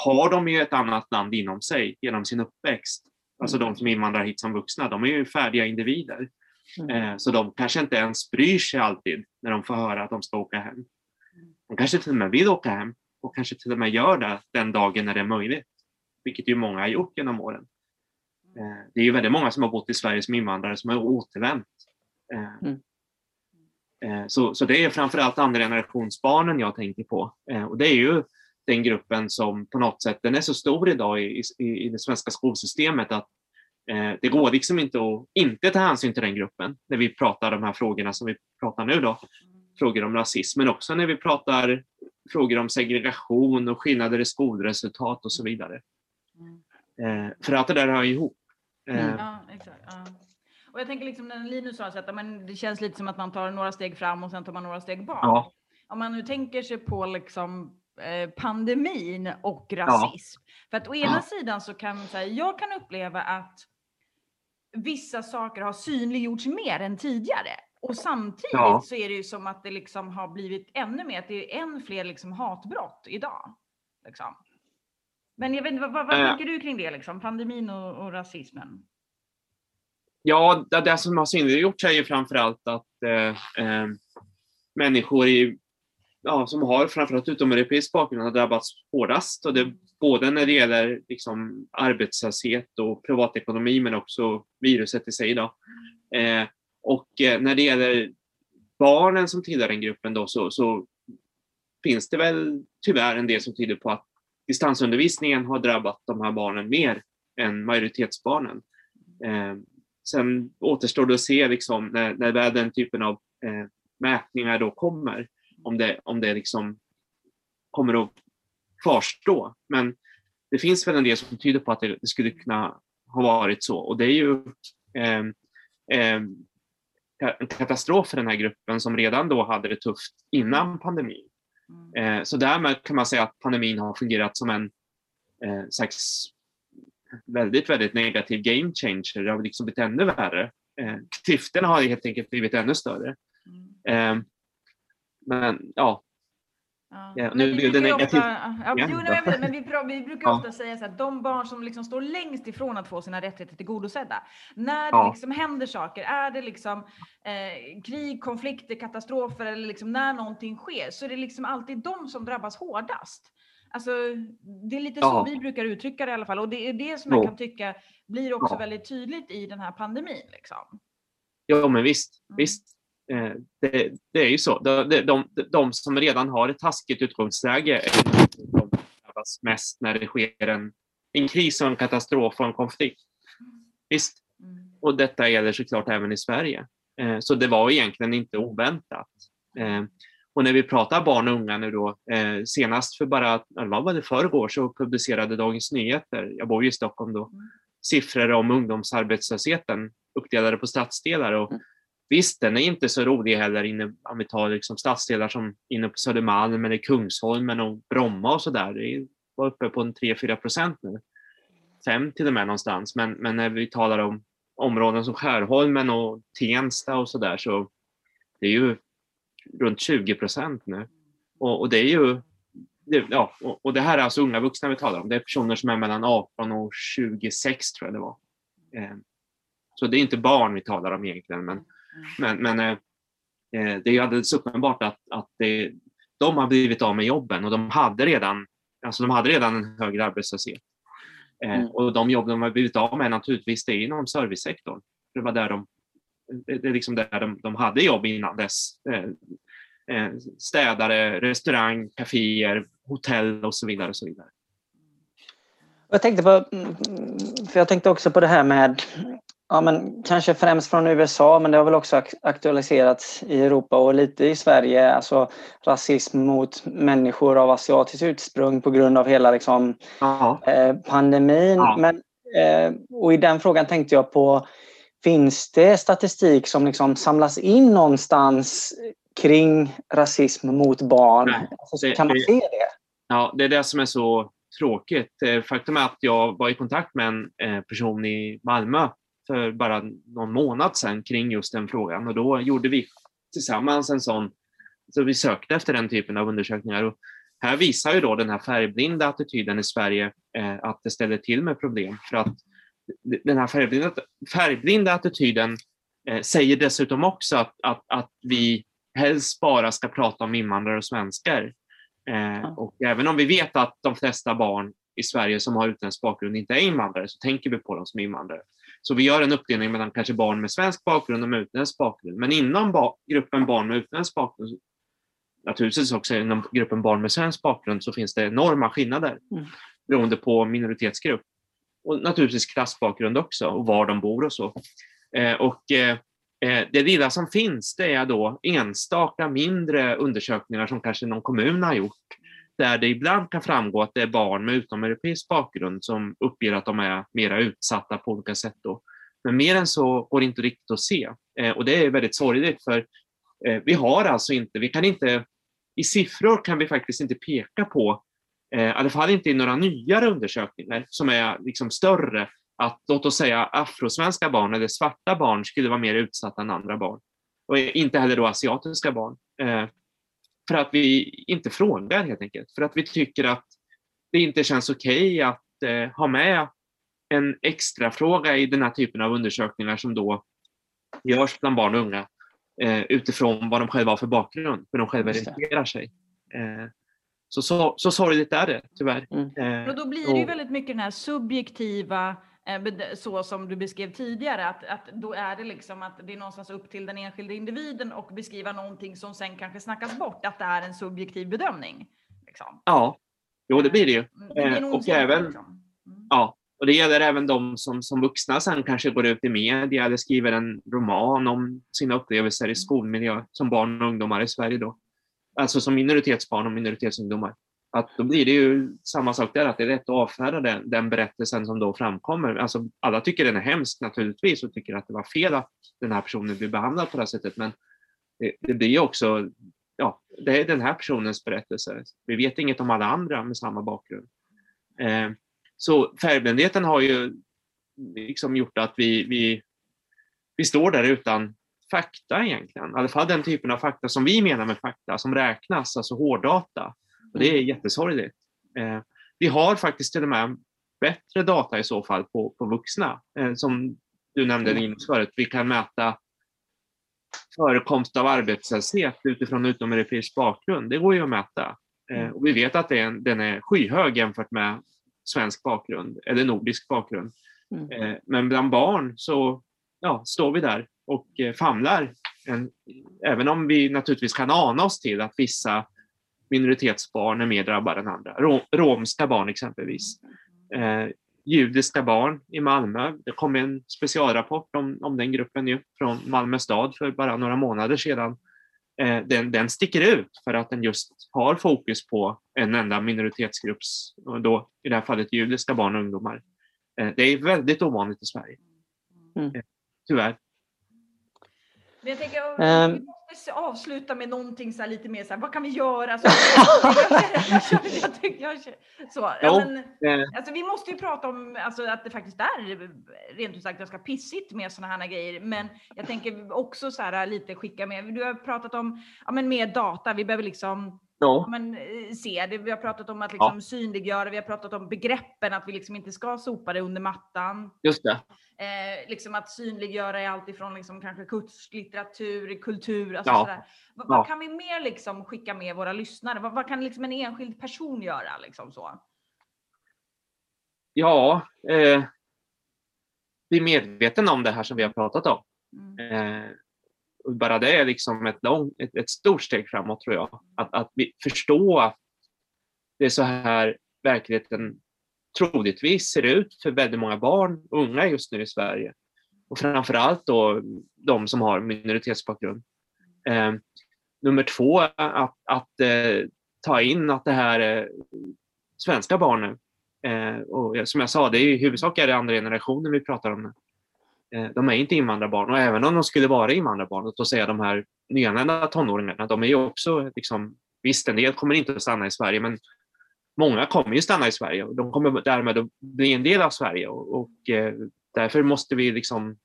har de ju ett annat land inom sig genom sin uppväxt. Alltså mm. de som invandrar hit som vuxna, de är ju färdiga individer. Mm. Eh, så de kanske inte ens bryr sig alltid när de får höra att de ska åka hem. De kanske till och med vill åka hem, och kanske till och med gör det den dagen när det är möjligt. Vilket ju många har gjort genom åren. Eh, det är ju väldigt många som har bott i Sverige som invandrare som har återvänt. Eh, mm. eh, så, så det är framförallt andra generationsbarnen jag tänker på. Eh, och det är ju den gruppen som på något sätt, den är så stor idag i, i, i det svenska skolsystemet att eh, det går liksom inte att inte ta hänsyn till den gruppen när vi pratar de här frågorna som vi pratar nu då, frågor om rasism, men också när vi pratar frågor om segregation och skillnader i skolresultat och så vidare. Mm. Eh, för att det där hör ihop. Eh, mm, ja, exakt, ja. Och jag tänker liksom när Linus sa att men det känns lite som att man tar några steg fram och sen tar man några steg bak. Ja. Om man nu tänker sig på liksom pandemin och rasism. Ja. För att å ena ja. sidan så kan så här, jag kan uppleva att vissa saker har synliggjorts mer än tidigare. Och samtidigt ja. så är det ju som att det liksom har blivit ännu mer, att det är än fler liksom hatbrott idag. Liksom. Men jag vet inte, vad, vad äh. tänker du kring det? Liksom? Pandemin och, och rasismen? Ja, det, det som har synliggjorts är ju framförallt att eh, eh, människor i Ja, som har framförallt utomeuropeisk bakgrund har drabbats hårdast, och det både när det gäller liksom arbetslöshet och privatekonomi, men också viruset i sig då. Eh, och när det gäller barnen som tillhör den gruppen då, så, så finns det väl tyvärr en del som tyder på att distansundervisningen har drabbat de här barnen mer än majoritetsbarnen. Eh, sen återstår det att se liksom när, när väl den typen av eh, mätningar då kommer. Om det, om det liksom kommer att kvarstå. Men det finns väl en del som tyder på att det, det skulle kunna ha varit så. Och det är ju eh, en katastrof för den här gruppen som redan då hade det tufft innan pandemin. Mm. Så därmed kan man säga att pandemin har fungerat som en slags väldigt, väldigt negativ game changer. Det har liksom blivit ännu värre. Klyftorna har helt enkelt blivit ännu större. Mm. Men ja. Ja, nu blir det negativt. Ja, men, men vi, vi brukar ofta ja. säga så att de barn som liksom står längst ifrån att få sina rättigheter tillgodosedda, när ja. det liksom händer saker, är det liksom eh, krig, konflikter, katastrofer eller liksom när någonting sker, så är det liksom alltid de som drabbas hårdast. Alltså, det är lite ja. så vi brukar uttrycka det i alla fall, och det är det som ja. jag kan tycka blir också ja. väldigt tydligt i den här pandemin. Liksom. Ja, men visst, mm. visst. Det, det är ju så. De, de, de som redan har ett taskigt utgångsläge är de drabbas mest när det sker en, en kris, en katastrof och en konflikt. Visst. Och detta gäller såklart även i Sverige. Så det var egentligen inte oväntat. Och när vi pratar barn och unga nu då, senast för bara, vad var det förrgår, så publicerade Dagens Nyheter, jag bor ju i Stockholm då, siffror om ungdomsarbetslösheten uppdelade på stadsdelar, och visst, den är inte så rolig heller inne, om vi tar liksom stadsdelar som inne på Södermalm eller Kungsholmen och Bromma och sådär. Det var uppe på en tre till fyra procent nu. Fem till och med någonstans. Men, men när vi talar om områden som Skärholmen och Tensta och sådär, så det är ju runt tjugo procent nu. Och, och det är ju, det, ja, och, och det här är alltså unga vuxna vi talar om. Det är personer som är mellan arton och tjugosex, tror jag det var. Så det är inte barn vi talar om egentligen, men Men, men eh, det är ju alldeles uppenbart att, att det, de har blivit av med jobben, och de hade redan, alltså de hade redan en högre arbetslöshet. Eh, mm. Och de jobb de har blivit av med naturligtvis, det är inom servicesektorn. Det var där de, det är liksom där de, de hade jobb innan dess. Eh, eh, städare, restaurang, kaféer, hotell och så vidare och så vidare. Jag tänkte på, för jag tänkte också på det här med, ja, men kanske främst från U S A, men det har väl också aktualiserats i Europa och lite i Sverige. Alltså rasism mot människor av asiatiskt ursprung på grund av hela liksom, eh, pandemin. Aha. Men, eh, och i den frågan tänkte jag på, finns det statistik som liksom samlas in någonstans kring rasism mot barn? Nej, alltså, det, kan man se det? Ja, det är det som är så tråkigt. Faktum är att jag var i kontakt med en person i Malmö för bara någon månad sedan kring just den frågan, och då gjorde vi tillsammans en sån, så vi sökte efter den typen av undersökningar, och här visar ju då den här färgblinda attityden i Sverige eh, att det ställer till med problem, för att den här färgblinda, färgblinda attityden eh, säger dessutom också att, att, att vi helst bara ska prata om invandrare och svenskar, eh, och även om vi vet att de flesta barn i Sverige som har utländsk bakgrund inte är invandrare, så tänker vi på dem som invandrare. Så vi gör en uppdelning mellan kanske barn med svensk bakgrund och med utländsk bakgrund. Men inom ba- gruppen barn med utländsk bakgrund, naturligtvis också inom gruppen barn med svensk bakgrund, så finns det enorma skillnader mm. beroende på minoritetsgrupp. Och naturligtvis klassbakgrund också, och var de bor och så. Eh, och eh, det lilla som finns, det är då enstaka mindre undersökningar som kanske någon kommun har gjort, där det ibland kan framgå att det är barn med utomeuropeisk bakgrund som uppger att de är mera utsatta på olika sätt då. Men mer än så går det inte riktigt att se. Eh, och det är väldigt sorgligt, för eh, vi har alltså inte, vi kan inte, i siffror kan vi faktiskt inte peka på, eh, i alla fall inte i några nyare undersökningar som är liksom större, att låt oss säga afrosvenska barn eller svarta barn skulle vara mer utsatta än andra barn. Och inte heller då asiatiska barn. Eh, För att vi inte frågar helt enkelt. För att vi tycker att det inte känns okej att eh, ha med en extra fråga i den här typen av undersökningar som då görs bland barn och unga eh, utifrån vad de själva har för bakgrund, för de själva identifierar sig. Eh, så, så, så sorgligt är det tyvärr. Mm. Eh, och då blir det ju och... väldigt mycket den här subjektiva, så som du beskrev tidigare, att, att då är det liksom att det är någonstans upp till den enskilda individen och beskriva någonting som sen kanske snackas bort, att det är en subjektiv bedömning. Liksom. Ja, jo, det blir det ju. Det och, och även, liksom. mm. ja, och det gäller även de som, som vuxna sen kanske går ut i media eller skriver en roman om sina upplevelser i mm. skolmiljö som barn och ungdomar i Sverige då. Alltså som minoritetsbarn och minoritetsungdomar. att då blir det ju samma sak där, att det är rätt att avfärda den, den berättelsen som då framkommer. Alltså, alla tycker den är hemskt naturligtvis och tycker att det var fel att den här personen blir behandlad på det här sättet, men det, det blir ju också, ja, det är den här personens berättelse. Vi vet inget om alla andra med samma bakgrund. Eh, så färgbländheten har ju liksom gjort att vi, vi, vi står där utan fakta egentligen. I alla fall den typen av fakta som vi menar med fakta, som räknas, alltså hårddata. Och det är jättesorgligt. Eh, vi har faktiskt till och med bättre data i så fall på, på vuxna. Eh, som du nämnde mm. förut, vi kan mäta förekomst av arbetslöshet utifrån utomeuropeisk bakgrund. Det går ju att mäta. Eh, och vi vet att det är en, den är skyhög jämfört med svensk bakgrund eller nordisk bakgrund. Eh, men bland barn så ja, står vi där och eh, famlar. En, även om vi naturligtvis kan ana oss till att vissa minoritetsbarn är mer drabbade än andra. Rom, romska barn exempelvis. Eh, judiska barn i Malmö. Det kom en specialrapport om, om den gruppen ju, från Malmö stad för bara några månader sedan. Eh, den, den sticker ut för att den just har fokus på en enda minoritetsgrupps, och då, i det här fallet judiska barn och ungdomar. Eh, det är väldigt ovanligt i Sverige. Mm. Eh, tyvärr. Men jag tänker, jag måste avsluta med någonting så här lite mer så här, vad kan vi göra? Så, jag känner, jag tycker, jag känner, så, ja, men, alltså, vi måste ju prata om alltså, att det faktiskt är rent ut sagt ganska pissigt med sådana här grejer, men jag tänker också så här lite skicka med, du har pratat om ja, men mer data, vi behöver liksom ja. Men, se det, vi har pratat om att liksom, ja. synliggöra, vi har pratat om begreppen, att vi liksom inte ska sopa det under mattan. Just det. Eh, liksom att synliggöra är allt ifrån liksom, kanske kurslitteratur, kultur, alltså ja. sådär. V- vad ja. kan vi mer liksom, skicka med våra lyssnare? V- vad kan liksom, en enskild person göra? Liksom, så? Ja, eh, bli medveten om det här som vi har pratat om. Mm. Eh, Bara det är liksom ett, lång, ett, ett stort steg framåt tror jag. Att, att vi förstå att det är så här verkligheten troligtvis ser ut för väldigt många barn och unga just nu i Sverige. Och framförallt då de som har minoritetsbakgrund. Eh, nummer två, att, att eh, ta in att det här eh, svenska barnen, eh, och som jag sa, det är ju i huvudsak är det andra generationen vi pratar om nu. De är inte invandrarbarn, och även om de skulle vara invandrarbarn, och då säger de här nyanlända tonåringarna, de är ju också liksom, visst en del kommer inte att stanna i Sverige, men många kommer ju stanna i Sverige, och de kommer därmed att bli en del av Sverige, och, och eh, därför måste vi liksom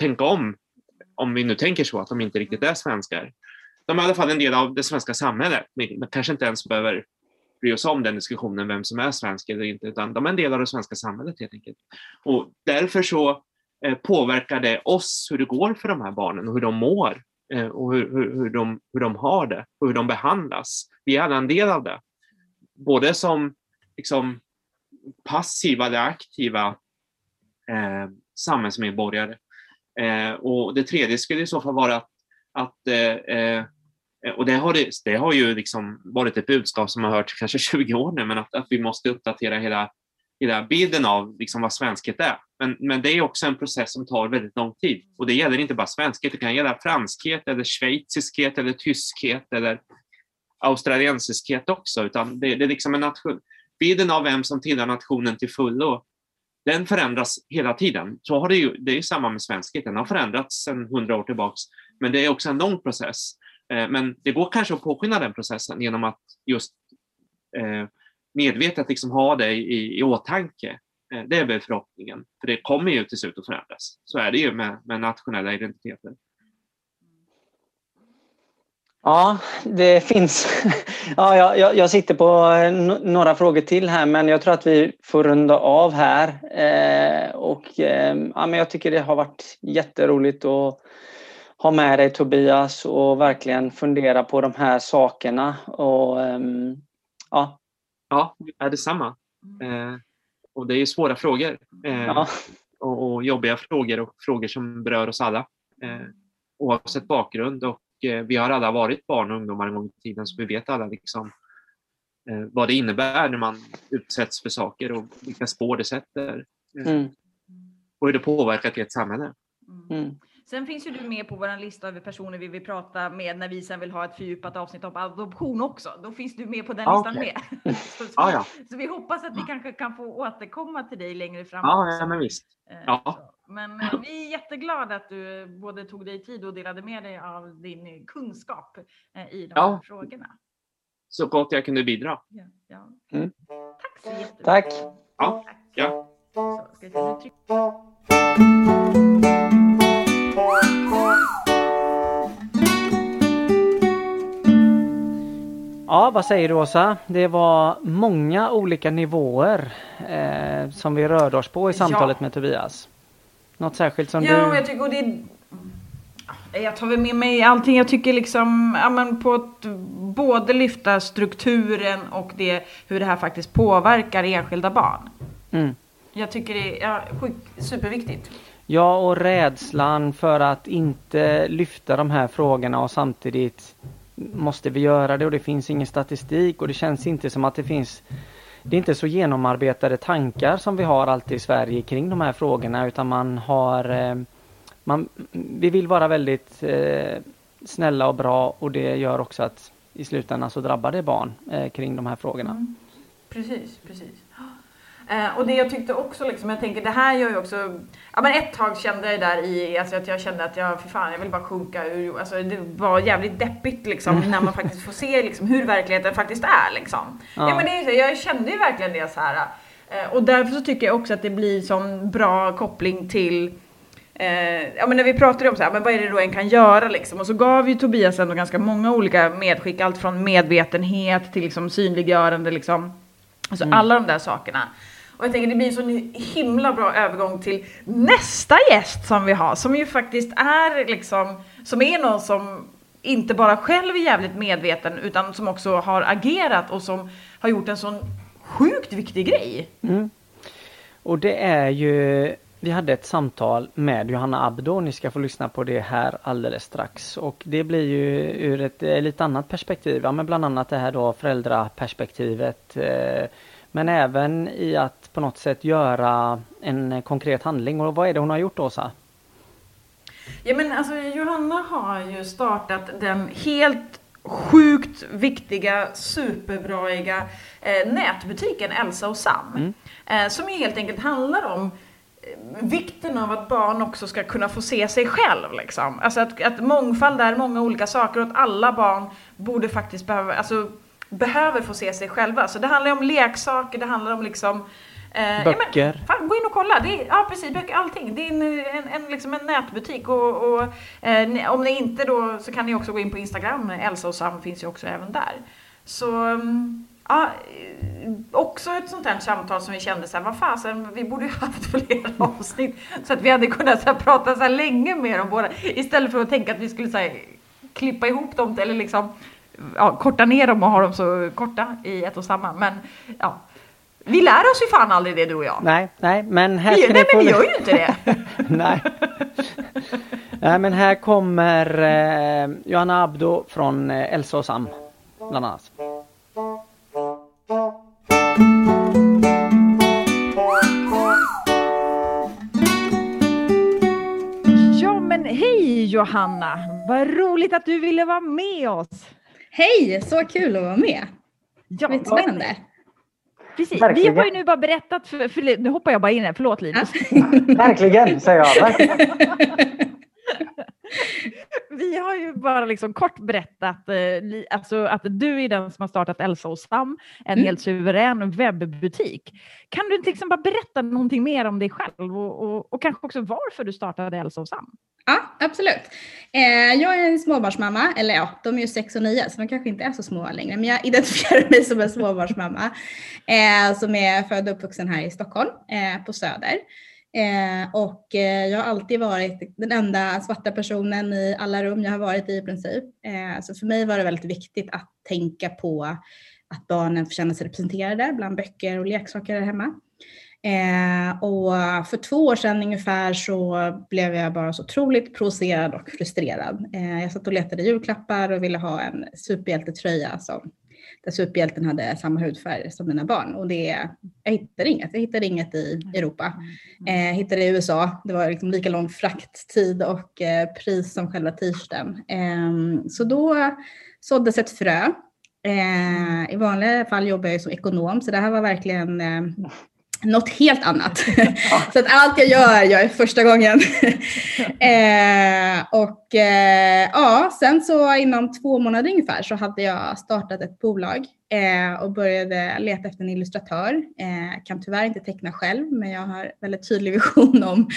tänka om, om vi nu tänker så att de inte riktigt är svenskar. De är i alla fall en del av det svenska samhället, men kanske inte ens behöver bry oss om den diskussionen vem som är svensk eller inte, utan de är en del av det svenska samhället helt enkelt. Och därför så påverkar det oss hur det går för de här barnen och hur de mår och hur, hur, hur, de, hur de har det och hur de behandlas. Vi är alla en del av det. Både som liksom, passiva eller aktiva eh, samhällsmedborgare. Eh, och det tredje skulle i så fall vara att, att eh, och det har, det, det har ju liksom varit ett budskap som har hört kanske tjugo år nu, men att, att vi måste uppdatera hela i den här bilden av liksom vad svenskhet är. Men, men det är också en process som tar väldigt lång tid. Och det gäller inte bara svenskhet. Det kan gälla franskhet eller schweiziskhet eller tyskhet eller australiensiskhet också. Utan det, det är liksom en nation. Bilden av vem som tillhör nationen till fullo, den förändras hela tiden. Så har det ju, det är ju samma med svenskhet. Den har förändrats sedan hundra år tillbaks. Men det är också en lång process. Eh, men det går kanske att påskynda den processen genom att just eh, medvetet liksom ha det i, i åtanke. Det är väl förhoppningen. För det kommer ju till slut att förändras. Så är det ju med, med nationella identiteter. Ja, det finns. Ja, jag, jag sitter på några frågor till här, men jag tror att vi får runda av här. Eh, och, eh, ja, men jag tycker det har varit jätteroligt att ha med dig, Tobias, och verkligen fundera på de här sakerna. Och, eh, ja. Ja, det är detsamma. Eh, och det är ju svåra frågor. Eh, ja. och, och jobbiga frågor och frågor som berör oss alla. Eh, oavsett bakgrund. Och eh, vi har alla varit barn och ungdomar en gång i tiden, så vi vet alla liksom, eh, vad det innebär när man utsätts för saker och vilka spår det sätter. Eh, mm. Och hur det påverkar till ett samhälle. Mm. Sen finns ju du med på vår lista över personer vi vill prata med när vi sen vill ha ett fördjupat avsnitt om adoption också. Då finns du med på den listan okay. med. Så, så, ah, ja. så vi hoppas att vi kanske kan få återkomma till dig längre fram. Ah, ja, men visst. Ja. Men vi är jätteglada att du både tog dig tid och delade med dig av din kunskap i de ja. här frågorna. Så gott jag kunde bidra. Ja, ja. Mm. Tack så jättemycket. Tack. Ja. Tack. Ja. Så, ska jag ja, vad säger du, Åsa? Det var många olika nivåer eh, som vi rörde oss på i samtalet ja. med Tobias. Något särskilt som ja, du... Jag tycker det är... Jag tar väl med mig allting. Jag tycker liksom, ja, men på att både lyfta strukturen och det, hur det här faktiskt påverkar enskilda barn. Mm. Jag tycker det är ja, superviktigt. Ja, och rädslan för att inte lyfta de här frågorna och samtidigt måste vi göra det och det finns ingen statistik och det känns inte som att det finns... Det är inte så genomarbetade tankar som vi har alltid i Sverige kring de här frågorna, utan man har... Man, vi vill vara väldigt eh, snälla och bra, och det gör också att i slutändan så drabbar det barn eh, kring de här frågorna. Mm. Precis, precis. Eh, och det jag tyckte också, liksom, jag tänker det här gör ju också, ja men ett tag kände jag där i, alltså att jag kände att jag, för fan jag vill bara sjunka ur, alltså det var jävligt deppigt liksom mm. när man faktiskt får se liksom hur verkligheten faktiskt är liksom. Ja, ja men det, jag kände ju verkligen det så här, eh, och därför så tycker jag också att det blir som bra koppling till Eh, ja, men när vi pratade om så här, men vad är det då en kan göra liksom? Och så gav ju Tobias ändå ganska många olika medskick, allt från medvetenhet till liksom synliggörande liksom. Alltså mm. alla de där sakerna. Och jag tänker det blir en sån himla bra övergång till nästa gäst som vi har, som ju faktiskt är liksom, som är någon som inte bara själv är jävligt medveten, utan som också har agerat och som har gjort en sån sjukt viktig grej. Mm. Och det är ju... Vi hade ett samtal med Johanna Abdo. Ni ska få lyssna på det här alldeles strax. Och det blir ju ur ett lite annat perspektiv. Ja, men bland annat det här då föräldraperspektivet. Men även i att på något sätt göra en konkret handling. Och vad är det hon har gjort, Åsa? Ja, men alltså, Johanna har ju startat den helt sjukt viktiga, superbraiga eh, nätbutiken Elsa och Sam. Mm. Eh, som ju helt enkelt handlar om vikten av att barn också ska kunna få se sig själv liksom. Alltså att, att mångfald är många olika saker, och att alla barn borde faktiskt behöva, alltså, behöver få se sig själva. Så det handlar om leksaker, det handlar om liksom eh, böcker. Ja, men, fan, gå in och kolla. Det är, ja precis, böcker, allting. Det är en, en, en, liksom en nätbutik, och, och eh, om ni inte då så kan ni också gå in på Instagram. Elsa och Sam finns ju också även där. Så... Ja, också ett sånt här samtal som vi kände så här, vad fan, så här, vi borde ju haft fler avsnitt så att vi hade kunnat så här, prata så här länge med dem båda, istället för att tänka att vi skulle så här, klippa ihop dem eller liksom ja, korta ner dem och ha dem så korta i ett och samma. Men ja, vi lär oss ju fan aldrig det, du och jag. Nej, nej, men här vi, nej, men vi gör ju inte det. Nej. Nej, men här kommer eh, Johanna Abdo från eh, Elsa och Sam bland annat. Ja, men hej Johanna, vad roligt att du ville vara med oss. Hej, så kul att vara med. Ja, det är spännande. Precis, verkligen. Vi har ju nu bara berättat för, för, nu hoppar jag bara in här, förlåt Linus. Verkligen, säger jag, verkligen. Vi har ju bara liksom kort berättat eh, alltså att du är den som har startat Elsa och Sam, en mm. helt suverän webbutik. Kan du liksom bara berätta någonting mer om dig själv och, och, och kanske också varför du startade Elsa och Sam? Ja, absolut. Eh, jag är en småbarnsmamma, eller ja, de är ju sex och nio så de kanske inte är så små längre, men jag identifierar mig som en småbarnsmamma eh, som är född och uppvuxen här i Stockholm eh, på Söder. Eh, och eh, jag har alltid varit den enda svarta personen i alla rum jag har varit i i princip. Eh, så för mig var det väldigt viktigt att tänka på att barnen får känna sig representerade bland böcker och leksaker där hemma. Eh, och för två år sedan ungefär så blev jag bara så otroligt provocerad och frustrerad. Eh, jag satt och letade julklappar och ville ha en superhjältetröja som där superhjälten hade samma hudfärg som mina barn. Och det, jag hittade inget. Jag hittade inget i Europa. Jag eh, hittade i U S A. Det var liksom lika lång frakttid och eh, pris som själva t-shirten. Eh, så då såddes ett frö. Eh, I vanliga fall jobbar jag som ekonom. Så det här var verkligen... Eh, Något helt annat. Så att allt jag gör, jag är första gången. eh, och eh, ja, sen så inom två månader ungefär så hade jag startat ett bolag. Eh, och började leta efter en illustratör. Eh, kan tyvärr inte teckna själv, men jag har väldigt tydlig vision om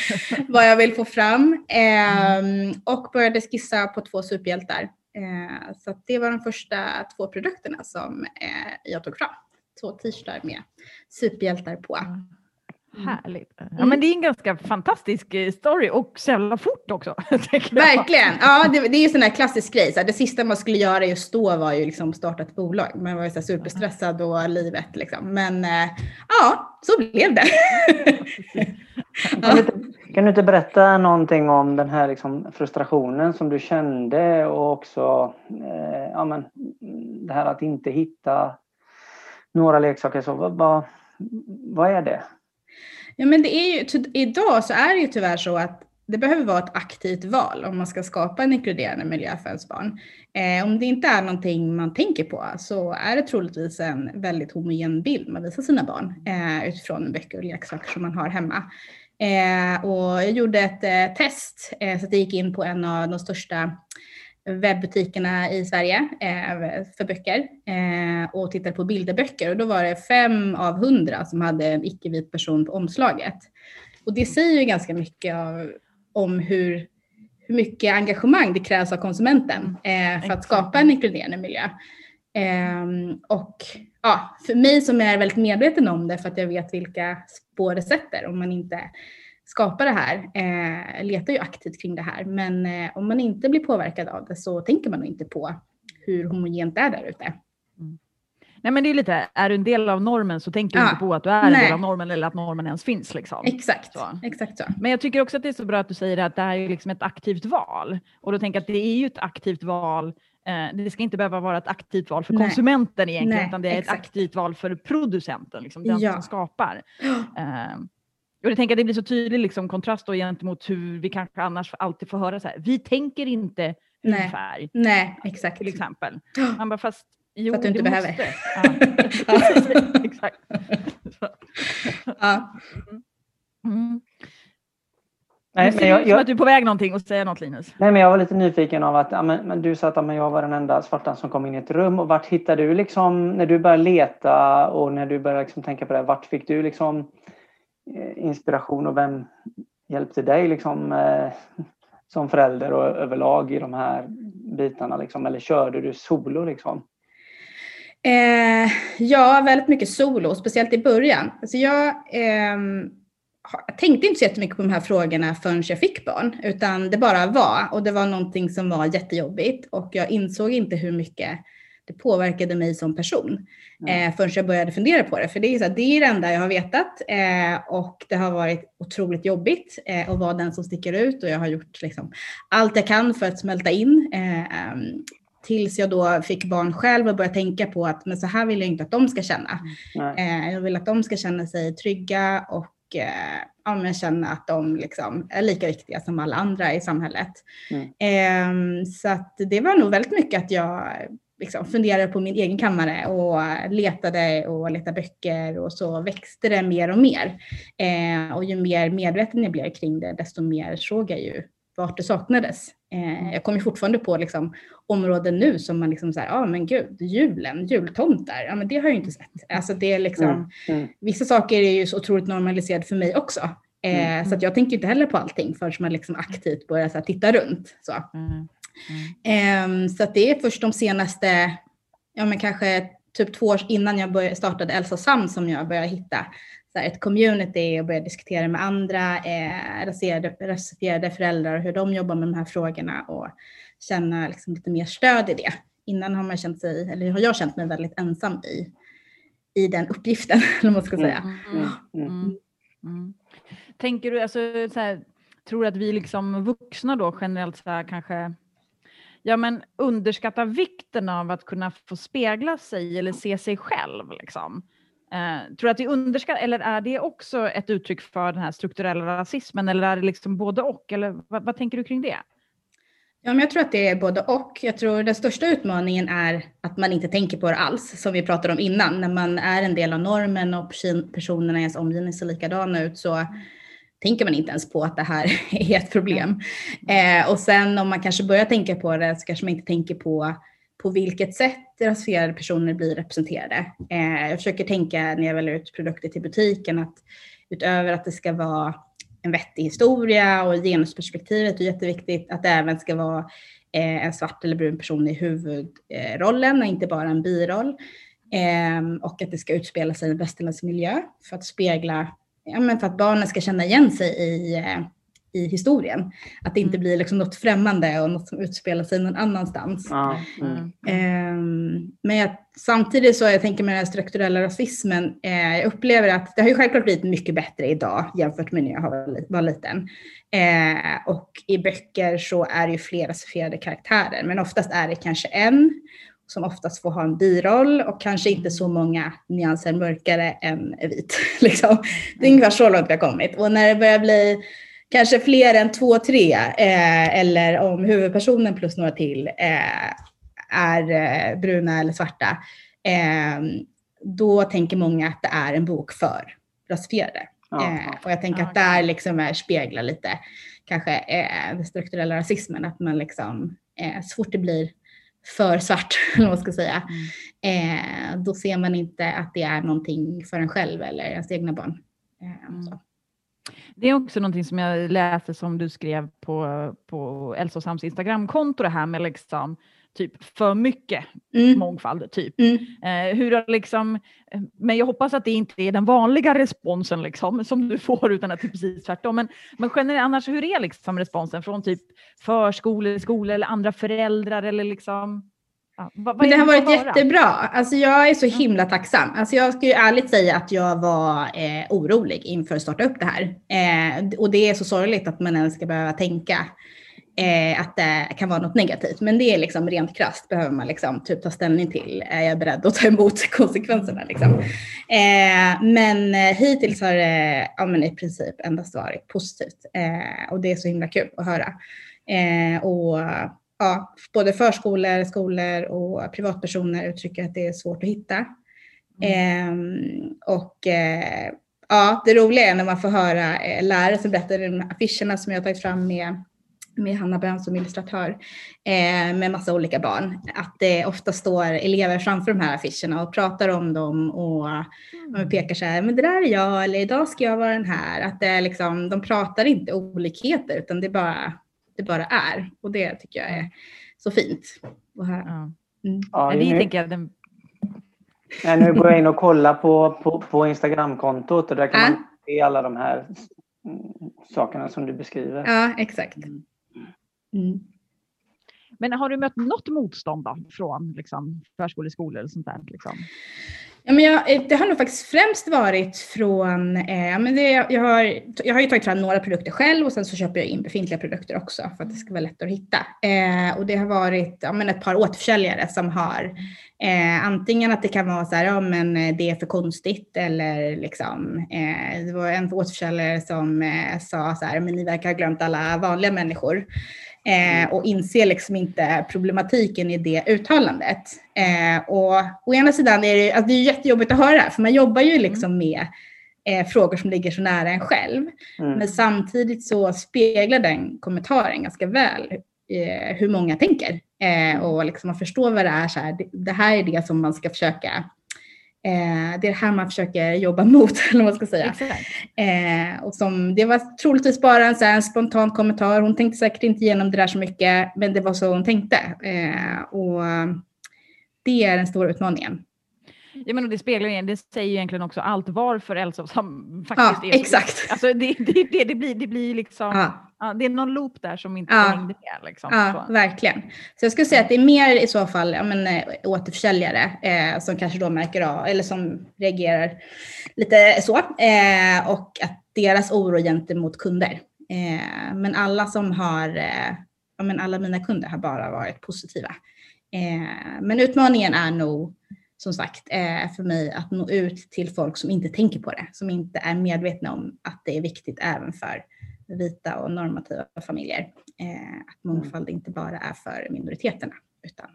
vad jag vill få fram. Eh, och började skissa på två superhjältar. Eh, så att det var de första två produkterna som eh, jag tog fram. Så t-shirtar med superhjältar på. Mm. Härligt. Ja, men det är en ganska fantastisk story och sälja fort också. Verkligen. Ja, det, det är ju sån här klassisk grej. Så här, det sista man skulle göra just då var ju liksom starta ett bolag. Man var ju så här superstressad och livet liksom. Men ja, så blev det. Kan du inte, kan du inte berätta någonting om den här liksom frustrationen som du kände och också eh, ja, men, det här att inte hitta några leksaker, så vad, vad, vad är det? Ja, men det är ju, t- idag så är det ju tyvärr så att det behöver vara ett aktivt val om man ska skapa en inkluderande miljö för ens barn. Eh, om det inte är någonting man tänker på så är det troligtvis en väldigt homogen bild man visar sina barn eh, utifrån böcker och leksaker som man har hemma. Eh, och jag gjorde ett eh, test eh, så att jag gick in på en av de största webbutikerna i Sverige eh, för böcker eh, och tittade på bilderböcker, och då var det fem av hundra som hade en icke-vit person på omslaget. Och det säger ju ganska mycket av, om hur, hur mycket engagemang det krävs av konsumenten eh, för att skapa en inkluderande miljö. Eh, och ja, för mig som är väldigt medveten om det, för att jag vet vilka spår det sätter om man inte skapa det här, eh, letar ju aktivt kring det här. Men eh, om man inte blir påverkad av det så tänker man nog inte på hur homogent det är där ute. Mm. Nej, men det är lite, är du en del av normen så tänker du ja. inte på att du är Nej. en del av normen eller att normen ens finns. Liksom. Exakt. Så. Exakt så. Men jag tycker också att det är så bra att du säger att det här är liksom ett aktivt val. Och då tänker jag att det är ju ett aktivt val. Det ska inte behöva vara ett aktivt val för Nej. konsumenten egentligen, Nej, utan det är exakt. ett aktivt val för producenten, liksom, den ja. som skapar. Eh, Och jag tänker att det blir så tydlig liksom, kontrast då, gentemot hur vi kanske annars alltid får höra så här. Vi tänker inte hudfärg. Nej, nej, exakt. Till exempel. Man bara, fast jo, så att du inte behöver. Ja, exakt. Ja. Mm. Nej, men jag, jag... att du är på väg någonting och säger något, Linus. Nej, men jag var lite nyfiken av att ja, men, men du sa att ja, men jag var den enda svartan som kom in i ett rum. Och vart hittade du liksom, när du började leta och när du började liksom, tänka på det här, vart fick du liksom inspiration och vem hjälpte dig liksom, eh, som förälder och överlag i de här bitarna? Liksom, eller körde du solo? Liksom? Eh, ja, väldigt mycket solo, speciellt i början. Alltså jag eh, tänkte inte så jättemycket på de här frågorna förrän jag fick barn, utan det bara var, och det var någonting som var jättejobbigt och jag insåg inte hur mycket det påverkade mig som person eh, förrän jag började fundera på det. För det är, så här, det är det enda jag har vetat. Eh, och det har varit otroligt jobbigt eh, att vara den som sticker ut. Och jag har gjort liksom, allt jag kan för att smälta in. Eh, tills jag då fick barn själv och började tänka på att men så här vill jag inte att de ska känna. Eh, jag vill att de ska känna sig trygga och och ja, känna att de liksom är lika viktiga som alla andra i samhället. Mm. Eh, så att det var nog väldigt mycket att jag liksom funderade på min egen kammare och letade och letade böcker, och så växte det mer och mer. Eh, och ju mer medveten jag blev kring det, desto mer såg jag ju vart det saknades. Eh, jag kommer fortfarande på liksom områden nu som man liksom såhär, ja ah, men gud, julen, jultomtar, ja men det har jag ju inte sett. Alltså det är liksom, mm. vissa saker är ju så otroligt normaliserade för mig också. Eh, mm. Så att jag tänker inte heller på allting förrän man liksom aktivt börjar så här, titta runt. Så. Mm. Mm. Um, så att det är först de senaste, ja men kanske typ två år innan jag började, startade Elsa och Sam, som jag började hitta så här, ett community och började diskutera med andra eh, raserade, raserade föräldrar och hur de jobbar med de här frågorna och känna liksom, lite mer stöd i det. Innan har man känt sig, eller har jag känt mig väldigt ensam i, i den uppgiften, eller man ska säga. Mm. Mm. Mm. Mm. Tänker du, alltså, så här, tror du att vi liksom vuxna då generellt så här, kanske ja, men underskattar vikten av att kunna få spegla sig eller se sig själv liksom. Eh, tror att det är underskatt, eller är det också ett uttryck för den här strukturella rasismen, eller är det liksom både och, eller vad, vad tänker du kring det? Ja, men jag tror att det är både och. Jag tror den största utmaningen är att man inte tänker på det alls, som vi pratade om innan. När man är en del av normen och personerna i ens omgivning ser likadana ut, så tänker man inte ens på att det här är ett problem. Eh, och sen om man kanske börjar tänka på det, så kanske man inte tänker på på vilket sätt raserade personer blir representerade. Eh, jag försöker tänka när jag väljer ut produkter till butiken att utöver att det ska vara en vettig historia och genusperspektivet är jätteviktigt, att det även ska vara eh, en svart eller brun person i huvudrollen och inte bara en biroll. Eh, och att det ska utspela sig i västerländsk miljö för att spegla, ja, men för att barnen ska känna igen sig i eh, i historien. Att det inte blir liksom något främmande och något som utspelar sig någon annanstans. Ja, mm. ehm, men jag, samtidigt så jag tänker med den här strukturella rasismen, eh, jag upplever att det har ju självklart blivit mycket bättre idag jämfört med när jag var liten. Eh, och i böcker så är det ju flera rasifierade karaktärer, men oftast är det kanske en som oftast får ha en biroll och kanske inte så många nyanser mörkare än vit. liksom. Det är ungefär så långt vi har kommit. Och när det börjar bli kanske fler än två, tre, eh, eller om huvudpersonen plus några till eh, är bruna eller svarta, eh, då tänker många att det är en bok för rasifierade. Ja, eh, och jag tänker ja, att där liksom är, speglar lite kanske eh, den strukturella rasismen, att man liksom, eh, så fort det blir för svart, eller vad ska jag säga, eh, då ser man inte att det är någonting för en själv eller ens egna barn. Eh, så. Det är också någonting som jag läste som du skrev på, på Elsa och Sams Instagramkonto, det här med liksom typ för mycket mm. mångfald typ. Mm. Eh, hur liksom, men jag hoppas att det inte är den vanliga responsen liksom, som du får, utan att det är precis tvärtom. Men, men generellt annars, hur är liksom responsen från typ förskolor, skolor eller andra föräldrar eller liksom? Ja, vad, vad det har varit jättebra. Alltså jag är så himla tacksam. Alltså jag ska ju ärligt säga att jag var eh, orolig inför att starta upp det här. Eh, och det är så sorgligt att man ens ska behöva tänka eh, att det kan vara något negativt. Men det är liksom rent krasst behöver man liksom typ ta ställning till. Är jag beredd att ta emot konsekvenserna liksom? Eh, men hittills har det ja, men i princip endast varit positivt. Eh, och det är så himla kul att höra. Eh, och... Ja, både förskolor, skolor och privatpersoner uttrycker att det är svårt att hitta. Mm. Eh, och eh, ja, det roliga är när man får höra eh, lärare som berättar om affischerna som jag har tagit fram med, med Hanna Bön som illustratör eh, med massa olika barn. Att det eh, ofta står elever framför de här affischerna och pratar om dem och mm. pekar så här, men det där är jag, eller idag ska jag vara den här. Att det eh, liksom, de pratar inte olikheter utan det är bara... det bara är. Och det tycker jag är så fint. Och här. Ja. Mm. Ja, nu, det tänker jag den... nej, nu går jag in och kollar på, på, på Instagramkontot och där kan ja. man se alla de här sakerna som du beskriver. Ja, exakt. Mm. Mm. Men har du mött något motstånd då från liksom, förskoleskolor eller sånt där? Liksom? Ja, men jag, det har nog faktiskt främst varit från, eh, men det, jag, har, jag har ju tagit fram några produkter själv och sen så köper jag in befintliga produkter också för att det ska vara lättare att hitta. Eh, och det har varit ja, men ett par återförsäljare som har eh, antingen att det kan vara så här, ja men det är för konstigt eller liksom, eh, det var en återförsäljare som eh, sa så här, men ni verkar ha glömt alla vanliga människor. Eh, och inser liksom inte problematiken i det uttalandet. Eh, och å ena sidan är det, alltså det är jättejobbigt att höra. För man jobbar ju liksom med eh, frågor som ligger så nära en själv. Mm. Men samtidigt så speglar den kommentaren ganska väl eh, hur många tänker. Eh, och liksom man förstår vad det är. Så här, det, det här är det som man ska försöka... Eh, det är det här man försöker jobba mot, eller vad man ska säga. Eh, och som, det var troligtvis bara en, så här, en spontan kommentar. Hon tänkte säkert inte igenom det där så mycket, men det var så hon tänkte. Eh, och det är den stora utmaningen. Ja, men det speglar igen, det säger ju egentligen också allt varför Elsa som faktiskt ja, är. Exakt. Alltså det, det, det, det blir, det blir liksom, ja. Ja, det är någon loop där som inte ja. hängde med. Liksom. Ja, så. Verkligen. Så jag skulle säga att det är mer i så fall ja, men, återförsäljare eh, som kanske då märker av, eller som reagerar lite så. Eh, och att deras oro gentemot kunder. Eh, men alla som har eh, ja, men alla mina kunder har bara varit positiva. Eh, men utmaningen är nog som sagt eh, för mig att nå ut till folk som inte tänker på det, som inte är medvetna om att det är viktigt även för vita och normativa familjer. Eh, att mångfald inte bara är för minoriteterna utan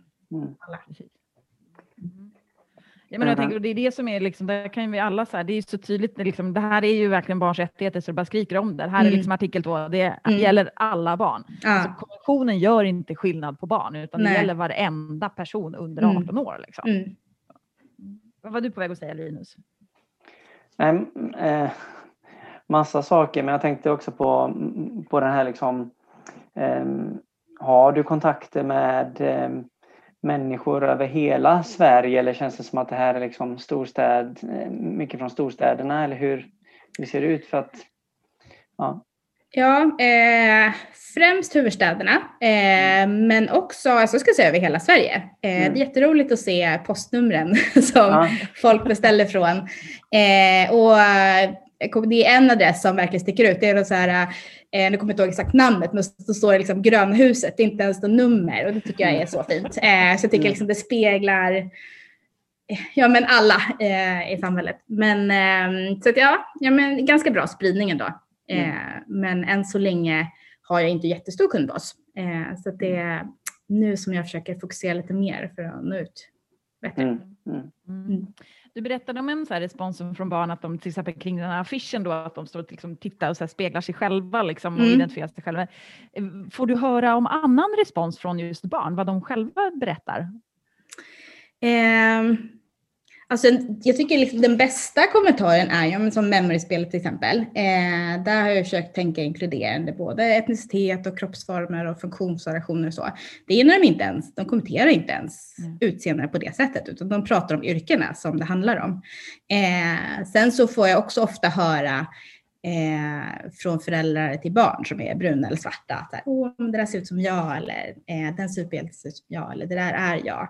alla. Mm. Jag menar, jag tänker, det är det som är liksom, där kan vi alla så här, det är ju så tydligt liksom, det här är ju verkligen barns rättigheter så det bara skriker om det. Det här mm. är liksom artikel två, det mm. gäller alla barn. Ja. Alltså, konventionen gör inte skillnad på barn utan Nej. Det gäller varenda person under arton mm. år liksom. Mm. Vad var du på väg att säga, Linus? Nej, eh, massa saker, men jag tänkte också på på den här liksom eh, har du kontakter med eh, människor över hela Sverige eller känns det som att det här är liksom storstäd, mycket från storstäderna eller hur, hur ser det ut för att ja. Ja, eh, främst huvudstäderna eh, men också, alltså ska jag säga över hela Sverige. Eh, mm. Det är jätteroligt att se postnumren som ja. folk beställer från eh, och det är en adress som verkligen sticker ut, det är så här. Eh, nu kommer jag inte ihåg exakt namnet, men så står det liksom grönhuset, det är inte ens något nummer och det tycker jag är så fint. Eh, så jag tycker liksom det speglar eh, ja, men alla eh, i samhället. Men, eh, så att, ja, ja, men ganska bra spridning ändå. Eh, mm. Men än så länge har jag inte jättestor kundbas. Eh, så att det är nu som jag försöker fokusera lite mer för att nå ut bättre. Mm. Mm. Mm. Du berättade om en så här responsen från barn att de till exempel kring den här affischen då att de står och liksom tittar och så här speglar sig själva liksom, och mm. identifierar sig själva. Får du höra om annan respons från just barn, vad de själva berättar? Eh, alltså, jag tycker liksom den bästa kommentaren är ju som memory-spelet till exempel. Eh, där har jag försökt tänka inkluderande både etnicitet och kroppsformer och funktionsvariationer och så. Det är när de inte ens, de kommenterar inte ens mm. utseende på det sättet utan de pratar om yrkena som det handlar om. Eh, sen så får jag också ofta höra eh, från föräldrar till barn som är bruna eller svarta att åh, det där ser ut som jag eller eh, den superhjälten ser ut som jag eller det där är jag.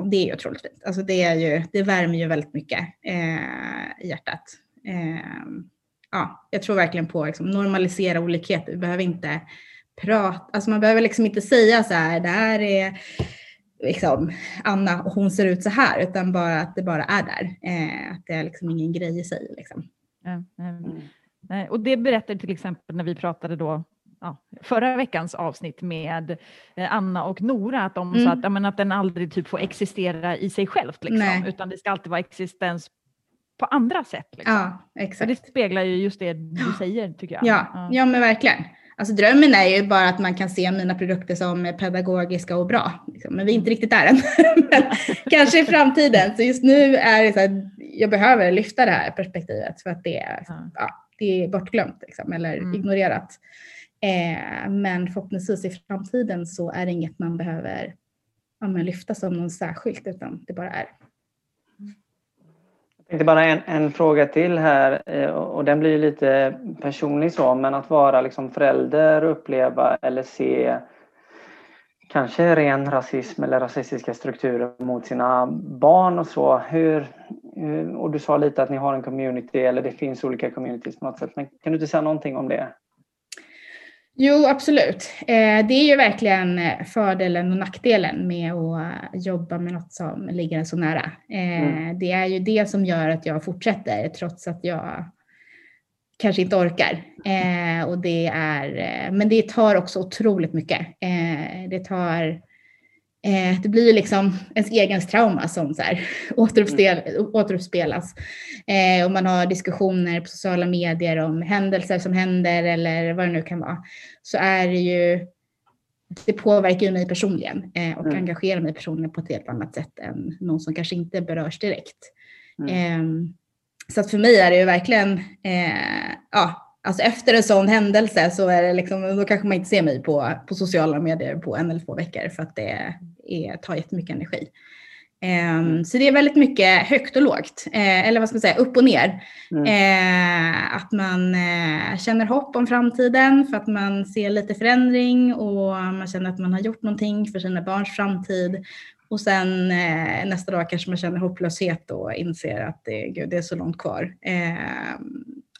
Och det är ju otroligt fint. Alltså det, är ju, det värmer ju väldigt mycket eh, i hjärtat. Eh, ja, jag tror verkligen på att liksom, normalisera olikheter. Vi behöver inte prata. Alltså man behöver liksom inte säga så här. Det här är liksom, Anna och hon ser ut så här. Utan bara att det bara är där. Eh, att det är liksom ingen grej i sig. Liksom. Mm, mm. Mm. Och det berättade till exempel när vi pratade då. Ja, förra veckans avsnitt med Anna och Nora att de mm. sa att, jag menar, att den aldrig typ får existera i sig själv liksom, utan det ska alltid vara existens på andra sätt liksom. Ja, exakt. Det speglar ju just det du säger tycker jag. Ja, ja. ja men verkligen. Alltså drömmen är ju bara att man kan se mina produkter som pedagogiska och bra. Liksom. Men vi är inte riktigt där än. Men kanske i framtiden. Så just nu är det så att jag behöver lyfta det här perspektivet för att det är, ja. Ja, det är bortglömt liksom, eller mm. ignorerat. Eh, men förhoppningsvis i framtiden så är det inget man behöver ja, men lyfta som någon särskilt utan det bara är. Jag tänkte bara en, en fråga till här eh, och den blir lite personlig så men att vara liksom förälder och uppleva eller se kanske ren rasism eller rasistiska strukturer mot sina barn och så. Hur, hur, och du sa lite att ni har en community eller det finns olika communities på något sätt men kan du inte säga någonting om det? Jo, absolut. Eh, det är ju verkligen fördelen och nackdelen med att jobba med något som ligger så nära. Eh, mm. Det är ju det som gör att jag fortsätter trots att jag kanske inte orkar. Eh, och det är, men det tar också otroligt mycket. Eh, det tar... Det blir liksom ens egen trauma som så här, återuppspelas. Eh, och man har diskussioner på sociala medier om händelser som händer eller vad det nu kan vara. Så är det ju, det påverkar ju mig personligen eh, och mm. engagerar mig personligen på ett helt annat sätt än någon som kanske inte berörs direkt. Mm. Eh, så att för mig är det ju verkligen, eh, ja. Alltså efter en sån händelse så är det liksom, då kanske man inte ser mig på, på sociala medier på en eller två veckor för att det är, tar jättemycket energi. Um, så det är väldigt mycket högt och lågt, eh, eller vad ska man säga, upp och ner. Mm. Eh, att man eh, känner hopp om framtiden för att man ser lite förändring och man känner att man har gjort någonting för sina barns framtid. Och sen eh, nästa dag kanske man känner hopplöshet och inser att eh, gud, det är så långt kvar. Eh,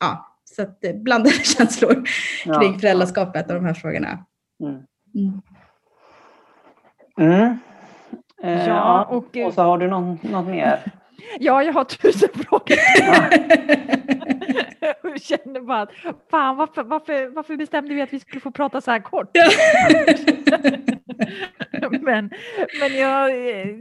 ja. Så att blandade känslor ja, kring föräldraskapet och de här frågorna. Mm. Mm. Mm. Eh, ja, och, och så har du någon, något mer? Ja, jag har tusen frågor. Ja. Jag känner bara att fan, varför, varför, varför bestämde vi att vi skulle få prata så här kort? Ja. men men jag,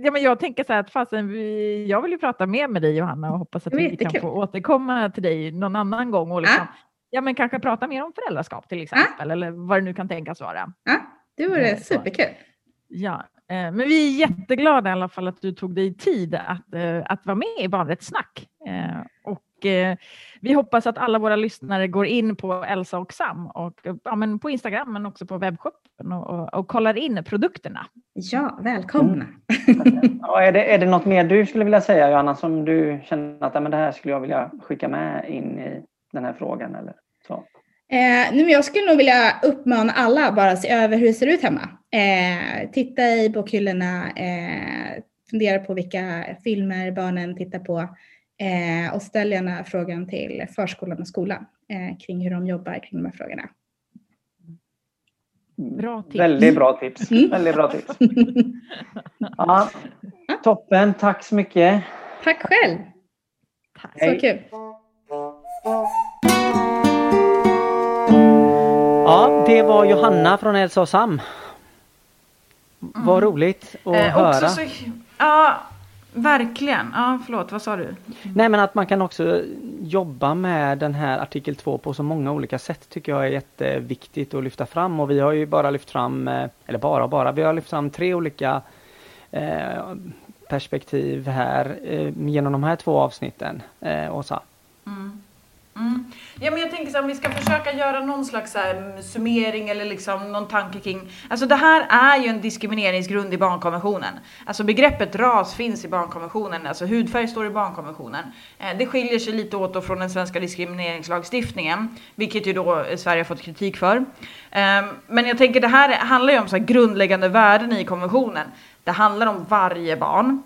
ja, men jag tänker så här att fasen, vi, jag vill ju prata mer med dig, Johanna, och hoppas att vi kan få återkomma till dig någon annan gång och liksom, ja. Ja, men kanske prata mer om föräldraskap till exempel, ja. Eller vad det nu kan tänkas vara. Ja, det vore så. Superkul. Ja. Men vi är jätteglada i alla fall att du tog dig tid att, att vara med i Barnrättssnack. Och vi hoppas att alla våra lyssnare går in på Elsa och Sam. Och, ja, men på Instagram men också på webbshoppen och, och, och kollar in produkterna. Ja, välkomna. Mm. Ja, är, det, är det något mer du skulle vilja säga, Johanna, som du känner att ja, men det här skulle jag vilja skicka med in i den här frågan? Eller så? Eh, nu, jag skulle nog vilja uppmana alla bara se över hur det ser ut hemma. Eh, titta i bokhyllorna, eh, fundera på vilka filmer barnen tittar på eh, och ställ gärna frågan till förskolan och skolan eh, kring hur de jobbar kring de här frågorna. Bra tips. Väldigt bra tips. Mm. Väldigt bra tips. Ja, toppen, tack så mycket. Tack själv. Tack. Så kul. Ja, det var Johanna från Elsa och Sam. Mm. Vad roligt att eh, höra. Så, ja, verkligen. Ja, förlåt, vad sa du? Nej, men att man kan också jobba med den här artikel två på så många olika sätt tycker jag är jätteviktigt att lyfta fram. Och vi har ju bara lyft fram, eller bara bara, vi har lyft fram tre olika eh, perspektiv här eh, genom de här två avsnitten. Eh, Åsa. Mm. Mm. Ja, men jag tänker så här, om vi ska försöka göra någon slags så här, summering eller liksom någon tanke kring, alltså det här är ju en diskrimineringsgrund i barnkonventionen. Alltså begreppet ras finns i barnkonventionen, alltså hudfärg står i barnkonventionen. Eh, det skiljer sig lite åt då från den svenska diskrimineringslagstiftningen, vilket ju då Sverige har fått kritik för. Eh, men jag tänker det här handlar ju om så här, grundläggande värden i konventionen. Det handlar om varje barn.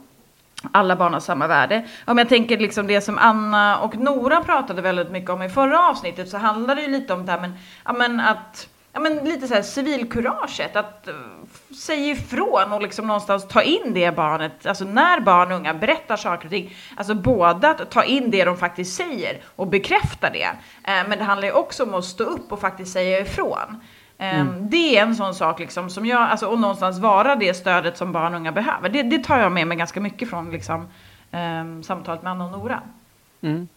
Alla barn har samma värde. Om jag tänker liksom det som Anna och Nora pratade väldigt mycket om i förra avsnittet, så handlar det ju lite om det här, men, ja, men att ja, men lite så här civilkuraget, att uh, säga ifrån och liksom någonstans ta in det barnet, alltså när barn och unga berättar saker och ting, alltså både att ta in det de faktiskt säger och bekräfta det, uh, men det handlar ju också om att stå upp och faktiskt säga ifrån. Mm. Det är en sån sak liksom som jag, alltså, och någonstans vara det stödet som barn och unga behöver. Det, det tar jag med mig ganska mycket från liksom, eh, samtalet med Anna och Nora. Mm.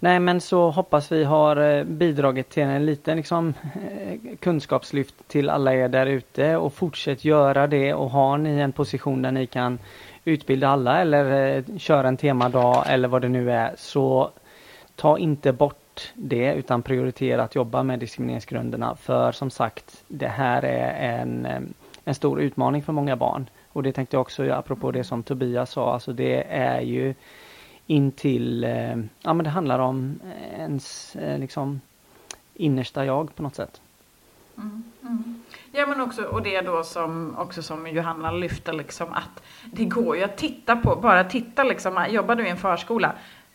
Nej, men så hoppas vi har bidragit till en liten liksom, kunskapslyft till alla er där ute. Och fortsätt göra det, och har ni en position där ni kan utbilda alla eller eh, köra en temadag eller vad det nu är, så ta inte bort det, utan prioritera att jobba med diskrimineringsgrunderna, för som sagt det här är en, en stor utmaning för många barn, och det tänkte jag också göra, apropå det som Tobias sa, alltså det är ju in till, ja men det handlar om ens liksom innersta jag på något sätt. Mm, mm. Ja, men också, och det då som också som Johanna lyfter liksom, att det går ju att titta på, bara titta liksom, jobbar du i en förskola?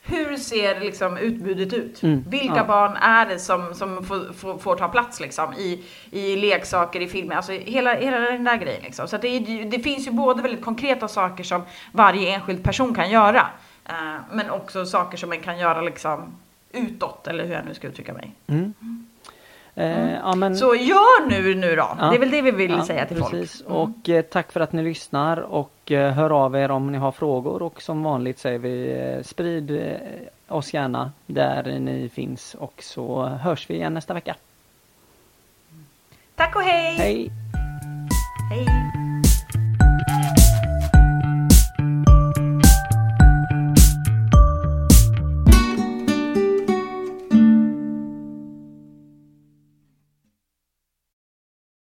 Hur ser liksom utbudet ut? Mm, Vilka ja. barn är det som, som får, får, får ta plats liksom, i, i leksaker, i filmer? Alltså hela, hela den där grejen. Liksom. Så det, det finns ju både väldigt konkreta saker som varje enskild person kan göra. Eh, men också saker som man kan göra liksom, utåt, eller hur jag nu ska uttrycka mig. Mm. Mm. Eh, ja, men... Så gör nu, nu då. Ja. Det är väl det vi vill ja, säga till precis. Folk. Mm. Och eh, tack för att ni lyssnar, och eh, hör av er om ni har frågor, och som vanligt säger vi eh, sprid eh, oss gärna där ni finns, och så hörs vi igen nästa vecka. Tack och hej! Hej! Hej!